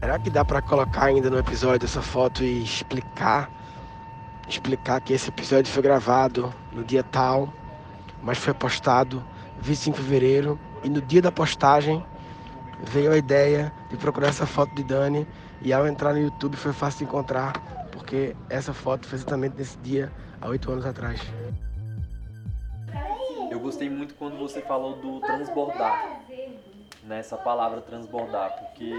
Será que dá pra colocar ainda no episódio essa foto e explicar? explicar que esse episódio foi gravado no dia tal, mas foi postado vinte e cinco de fevereiro, e no dia da postagem veio a ideia de procurar essa foto de Dani, e ao entrar no YouTube foi fácil de encontrar, porque essa foto foi exatamente nesse dia, há oito anos atrás. Eu gostei muito quando você falou do transbordar, nessa palavra transbordar, porque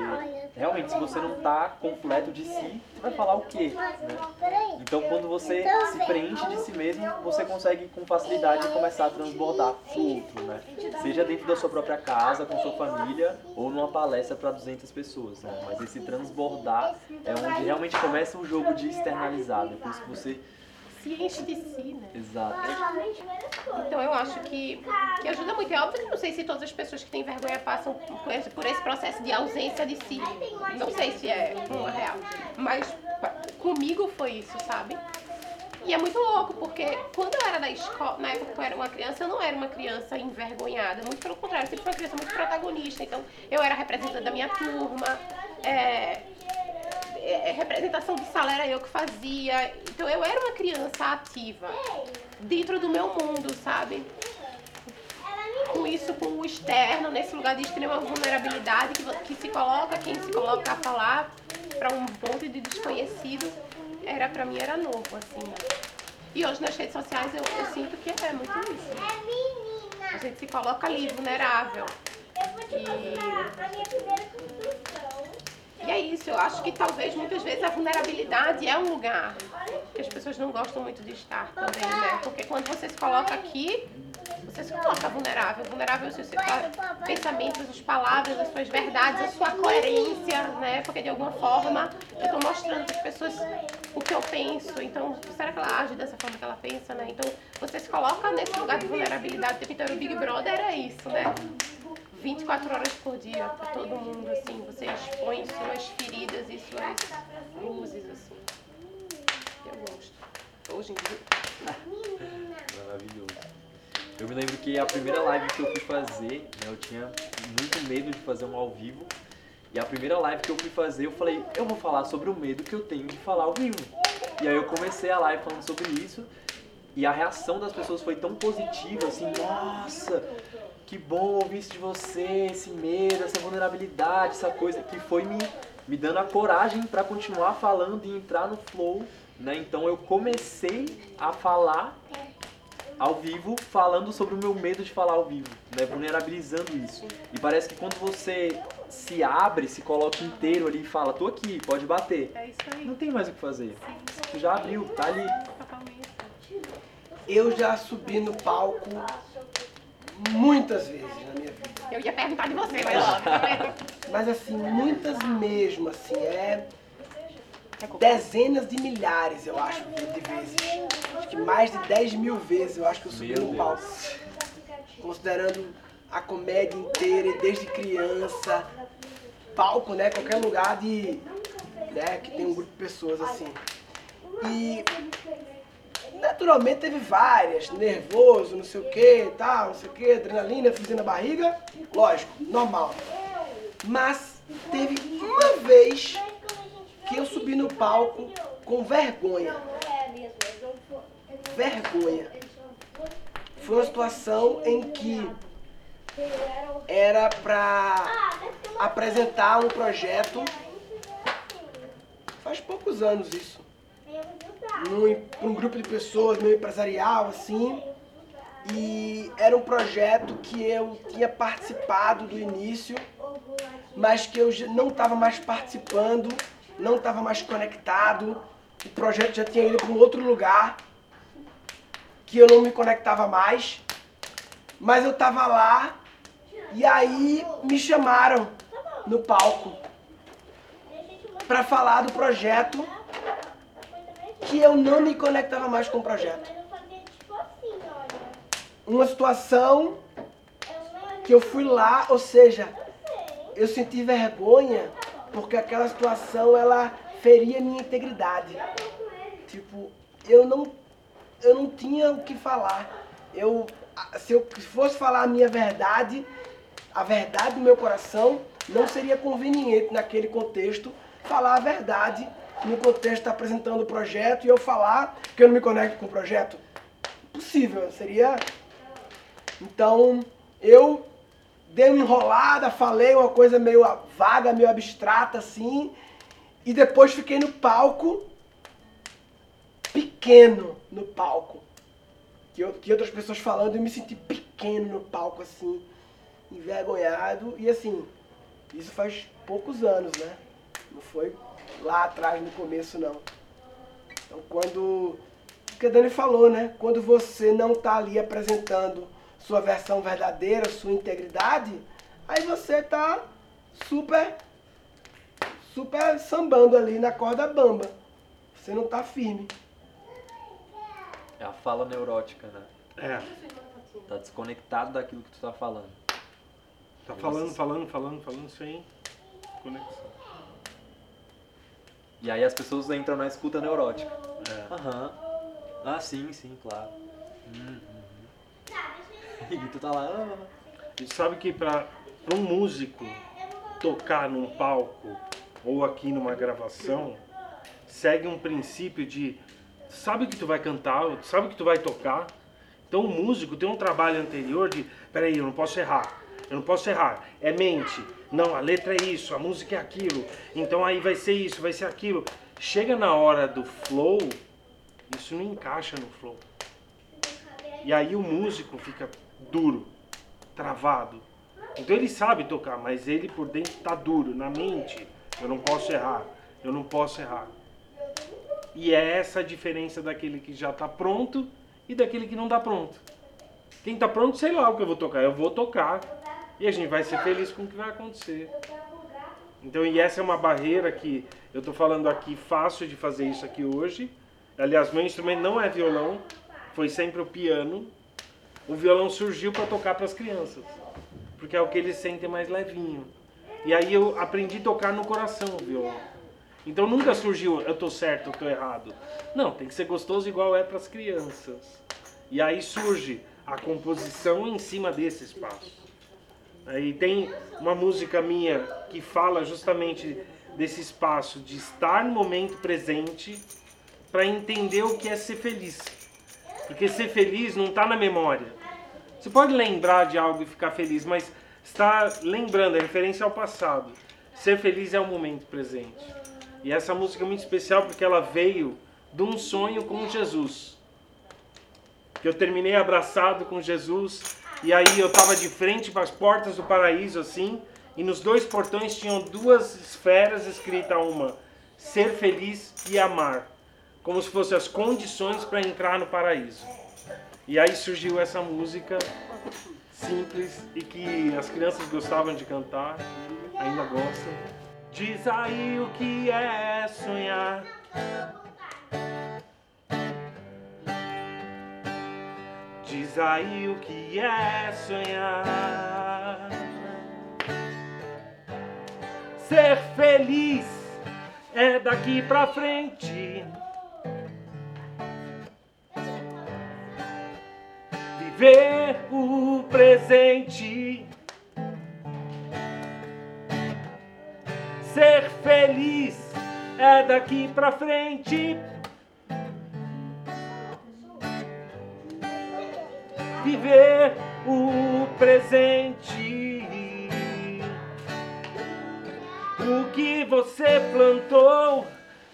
realmente se você não está completo de si, você vai falar o quê? Né? Então quando você se preenche de si mesmo, você consegue com facilidade começar a transbordar pro outro, né? Seja dentro da sua própria casa, com sua família, ou numa palestra para duzentas pessoas, né? Mas esse transbordar é onde realmente começa o jogo de externalizar, depois que você se enche de si, né? Exato. Então eu acho que, que ajuda muito. É óbvio que não sei se todas as pessoas que têm vergonha passam por esse, por esse processo de ausência de si. Não sei se é uma real. Mas comigo foi isso, sabe? E é muito louco, porque quando eu era da escola, na época que eu era uma criança, eu não era uma criança envergonhada. Muito pelo contrário, eu sempre fui uma criança muito protagonista. Então eu era representante da minha turma. É... representação de sala era eu que fazia, então eu era uma criança ativa, dentro do meu mundo, sabe? Com isso, com o externo, nesse lugar de extrema vulnerabilidade que, que se coloca, quem se coloca a falar para um monte de desconhecido, era, pra mim era novo, assim, né? E hoje nas redes sociais eu, eu sinto que é muito isso, né? A gente se coloca ali, vulnerável. E... E é isso, eu acho que talvez muitas vezes a vulnerabilidade é um lugar que as pessoas não gostam muito de estar também, né? Porque quando você se coloca aqui, Você se coloca vulnerável, vulnerável aos seus pensamentos, as palavras, as suas verdades, a sua coerência, né? Porque de alguma forma eu estou mostrando para as pessoas o que eu penso, então será que ela age dessa forma que ela pensa, né? Então você se coloca nesse lugar de vulnerabilidade, então o Big Brother era isso, né? vinte e quatro horas por dia, para todo mundo, assim, você expõe suas feridas e suas luzes, assim, eu gosto, hoje em dia. Maravilhoso. Eu me lembro que a primeira live que eu fui fazer, né, eu tinha muito medo de fazer um ao vivo. E a primeira live que eu fui fazer, eu falei, eu vou falar sobre o medo que eu tenho de falar ao vivo. E aí eu comecei a live falando sobre isso. E a reação das pessoas foi tão positiva, assim, nossa, que bom ouvir isso de você, esse medo, essa vulnerabilidade, essa coisa, que foi me, me dando a coragem para continuar falando e entrar no flow, né? Então eu comecei a falar ao vivo, falando sobre o meu medo de falar ao vivo, né? Vulnerabilizando isso. E parece que quando você se abre, se coloca inteiro ali e fala, tô aqui, pode bater. É isso aí. Não tem mais o que fazer. Tu já abriu, tá ali. Eu já subi no palco muitas vezes na minha vida. Eu ia perguntar de você, mas logo. Mas assim, muitas mesmo, assim, é... dezenas de milhares, eu acho, de vezes. Acho que mais de dez mil vezes eu acho que eu subi no palco. Considerando a comédia inteira, desde criança, palco, né? Qualquer lugar de, né, que tem um grupo de pessoas assim. E naturalmente teve várias, nervoso, não sei o que, tal, não sei o que, adrenalina, friozinho na barriga, lógico, normal. Mas teve uma vez que eu subi no palco com vergonha. Vergonha. Foi uma situação em que era pra apresentar um projeto, faz poucos anos isso, num um grupo de pessoas, meio empresarial, assim, e era um projeto que eu tinha participado do início, mas que eu não estava mais participando, não estava mais conectado, o projeto já tinha ido para um outro lugar, que eu não me conectava mais, mas eu estava lá e aí me chamaram no palco para falar do projeto que eu não me conectava mais com o projeto. Uma situação que eu fui lá, ou seja, eu senti vergonha porque aquela situação, ela feria minha integridade. Tipo, eu não, eu não tinha o que falar. Eu, se eu fosse falar a minha verdade, a verdade do meu coração, não seria conveniente naquele contexto falar a verdade no contexto tá apresentando o projeto e eu falar que eu não me conecto com o projeto. Impossível, seria... Então, eu... dei uma enrolada, falei uma coisa meio vaga, meio abstrata, assim. E depois fiquei no palco, pequeno no palco. Que, eu, que outras pessoas falando, eu me senti pequeno no palco, assim, envergonhado. E assim, isso faz poucos anos, né? Não foi lá atrás, no começo, não. Então quando... o que a Dani falou, né? Quando você não tá ali apresentando sua versão verdadeira, sua integridade, aí você tá super, super sambando ali na corda bamba. Você não tá firme. É a fala neurótica, né? É. Tá desconectado daquilo que tu tá falando. Tá falando, falando, falando, falando, sem conexão. E aí as pessoas entram na escuta neurótica. É. Aham. Ah, sim, sim, claro. Hum. E tu tá lá... E sabe que para um músico tocar num palco ou aqui numa gravação, segue um princípio de sabe que tu vai cantar, sabe que tu vai tocar. Então o músico tem um trabalho anterior de peraí, eu não posso errar, eu não posso errar, é mente. Não, a letra é isso, a música é aquilo, então aí vai ser isso, vai ser aquilo. Chega na hora do flow, isso não encaixa no flow. E aí o músico fica duro, travado. Então ele sabe tocar, mas ele por dentro tá duro, na mente. Eu não posso errar, eu não posso errar. E é essa a diferença daquele que já tá pronto e daquele que não tá pronto. Quem tá pronto, sei lá o que eu vou tocar. Eu vou tocar e a gente vai ser feliz com o que vai acontecer. Então, e essa é uma barreira que eu tô falando aqui, fácil de fazer isso aqui hoje. Aliás, meu instrumento não é violão, foi sempre o piano. O violão surgiu para tocar para as crianças, porque é o que eles sentem mais levinho. E aí eu aprendi a tocar no coração o violão. Então nunca surgiu, eu tô certo, eu tô errado. Não, tem que ser gostoso igual é para as crianças. E aí surge a composição em cima desse espaço. Aí tem uma música minha que fala justamente desse espaço de estar no momento presente para entender o que é ser feliz. Porque ser feliz não está na memória. Você pode lembrar de algo e ficar feliz, mas estar lembrando, é referência ao passado. Ser feliz é o momento presente. E essa música é muito especial porque ela veio de um sonho com Jesus. Que eu terminei abraçado com Jesus, e aí eu estava de frente para as portas do paraíso, assim, e nos dois portões tinham duas esferas escrita uma, ser feliz e amar. Como se fossem as condições para entrar no paraíso. E aí surgiu essa música simples e que as crianças gostavam de cantar, ainda gostam. Diz aí o que é sonhar. Diz aí o que é sonhar. Ser feliz é daqui pra frente. Ver o presente, ser feliz é daqui pra frente, viver o presente, o que você plantou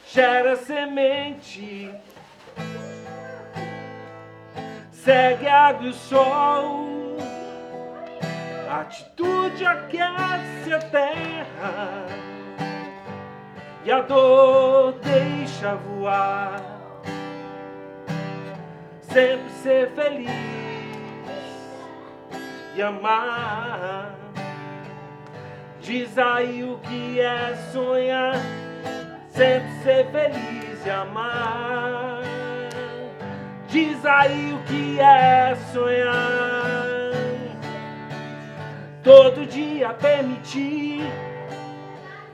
gera semente. Segue água e o sol, atitude aquece a terra e a dor deixa voar. Sempre ser feliz e amar. Diz aí o que é sonhar. Sempre ser feliz e amar. Diz aí o que é sonhar. Todo dia permitir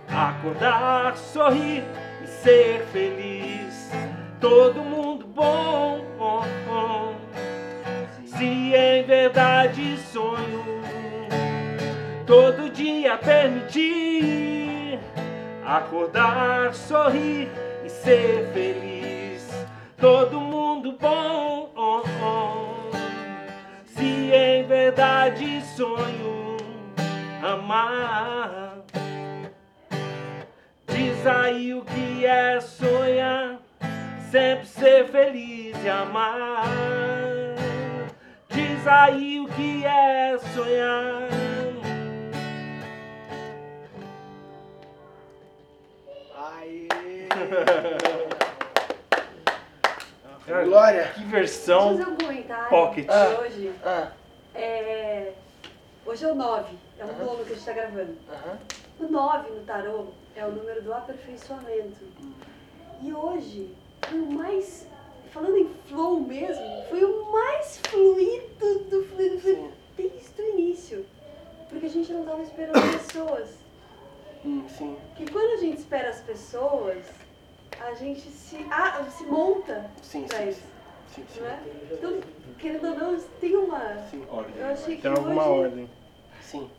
acordar, sorrir e ser feliz. Todo mundo bom, bom, bom. Se em verdade sonho. Todo dia permitir acordar, sorrir e ser feliz. Todo mundo bom, oh, oh. Se em verdade sonho amar. Diz aí o que é sonhar. Sempre ser feliz e amar. Diz aí o que é sonhar. Aê! Cara, Glória! Que versão! Deixa eu fazer um comentário pocket. Ah, hoje. Ah. É... Hoje é o nove, é o uh-huh. nono que a gente tá gravando. Uh-huh. O nove no tarô é o número do aperfeiçoamento. E hoje foi o mais. Falando em flow mesmo, foi o mais fluido do fluido, fluido desde o início. Porque a gente não tava esperando pessoas. Hum, sim. Porque quando a gente espera as pessoas. A gente se, ah, se monta sim, pra sim, isso, sim, sim, não é? Então, querendo ou não, tem uma sim, ordem. Eu achei que tem alguma hoje... ordem. Sim.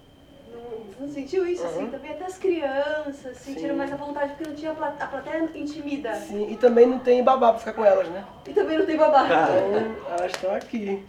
Não, não sentiu isso, uhum. assim, também até as crianças sentiram sim. mais à vontade, porque não tinha a plateia, a plateia intimida. Sim, e também não tem babá pra ficar com elas, né? E também não tem babá. Ah, então, elas estão aqui.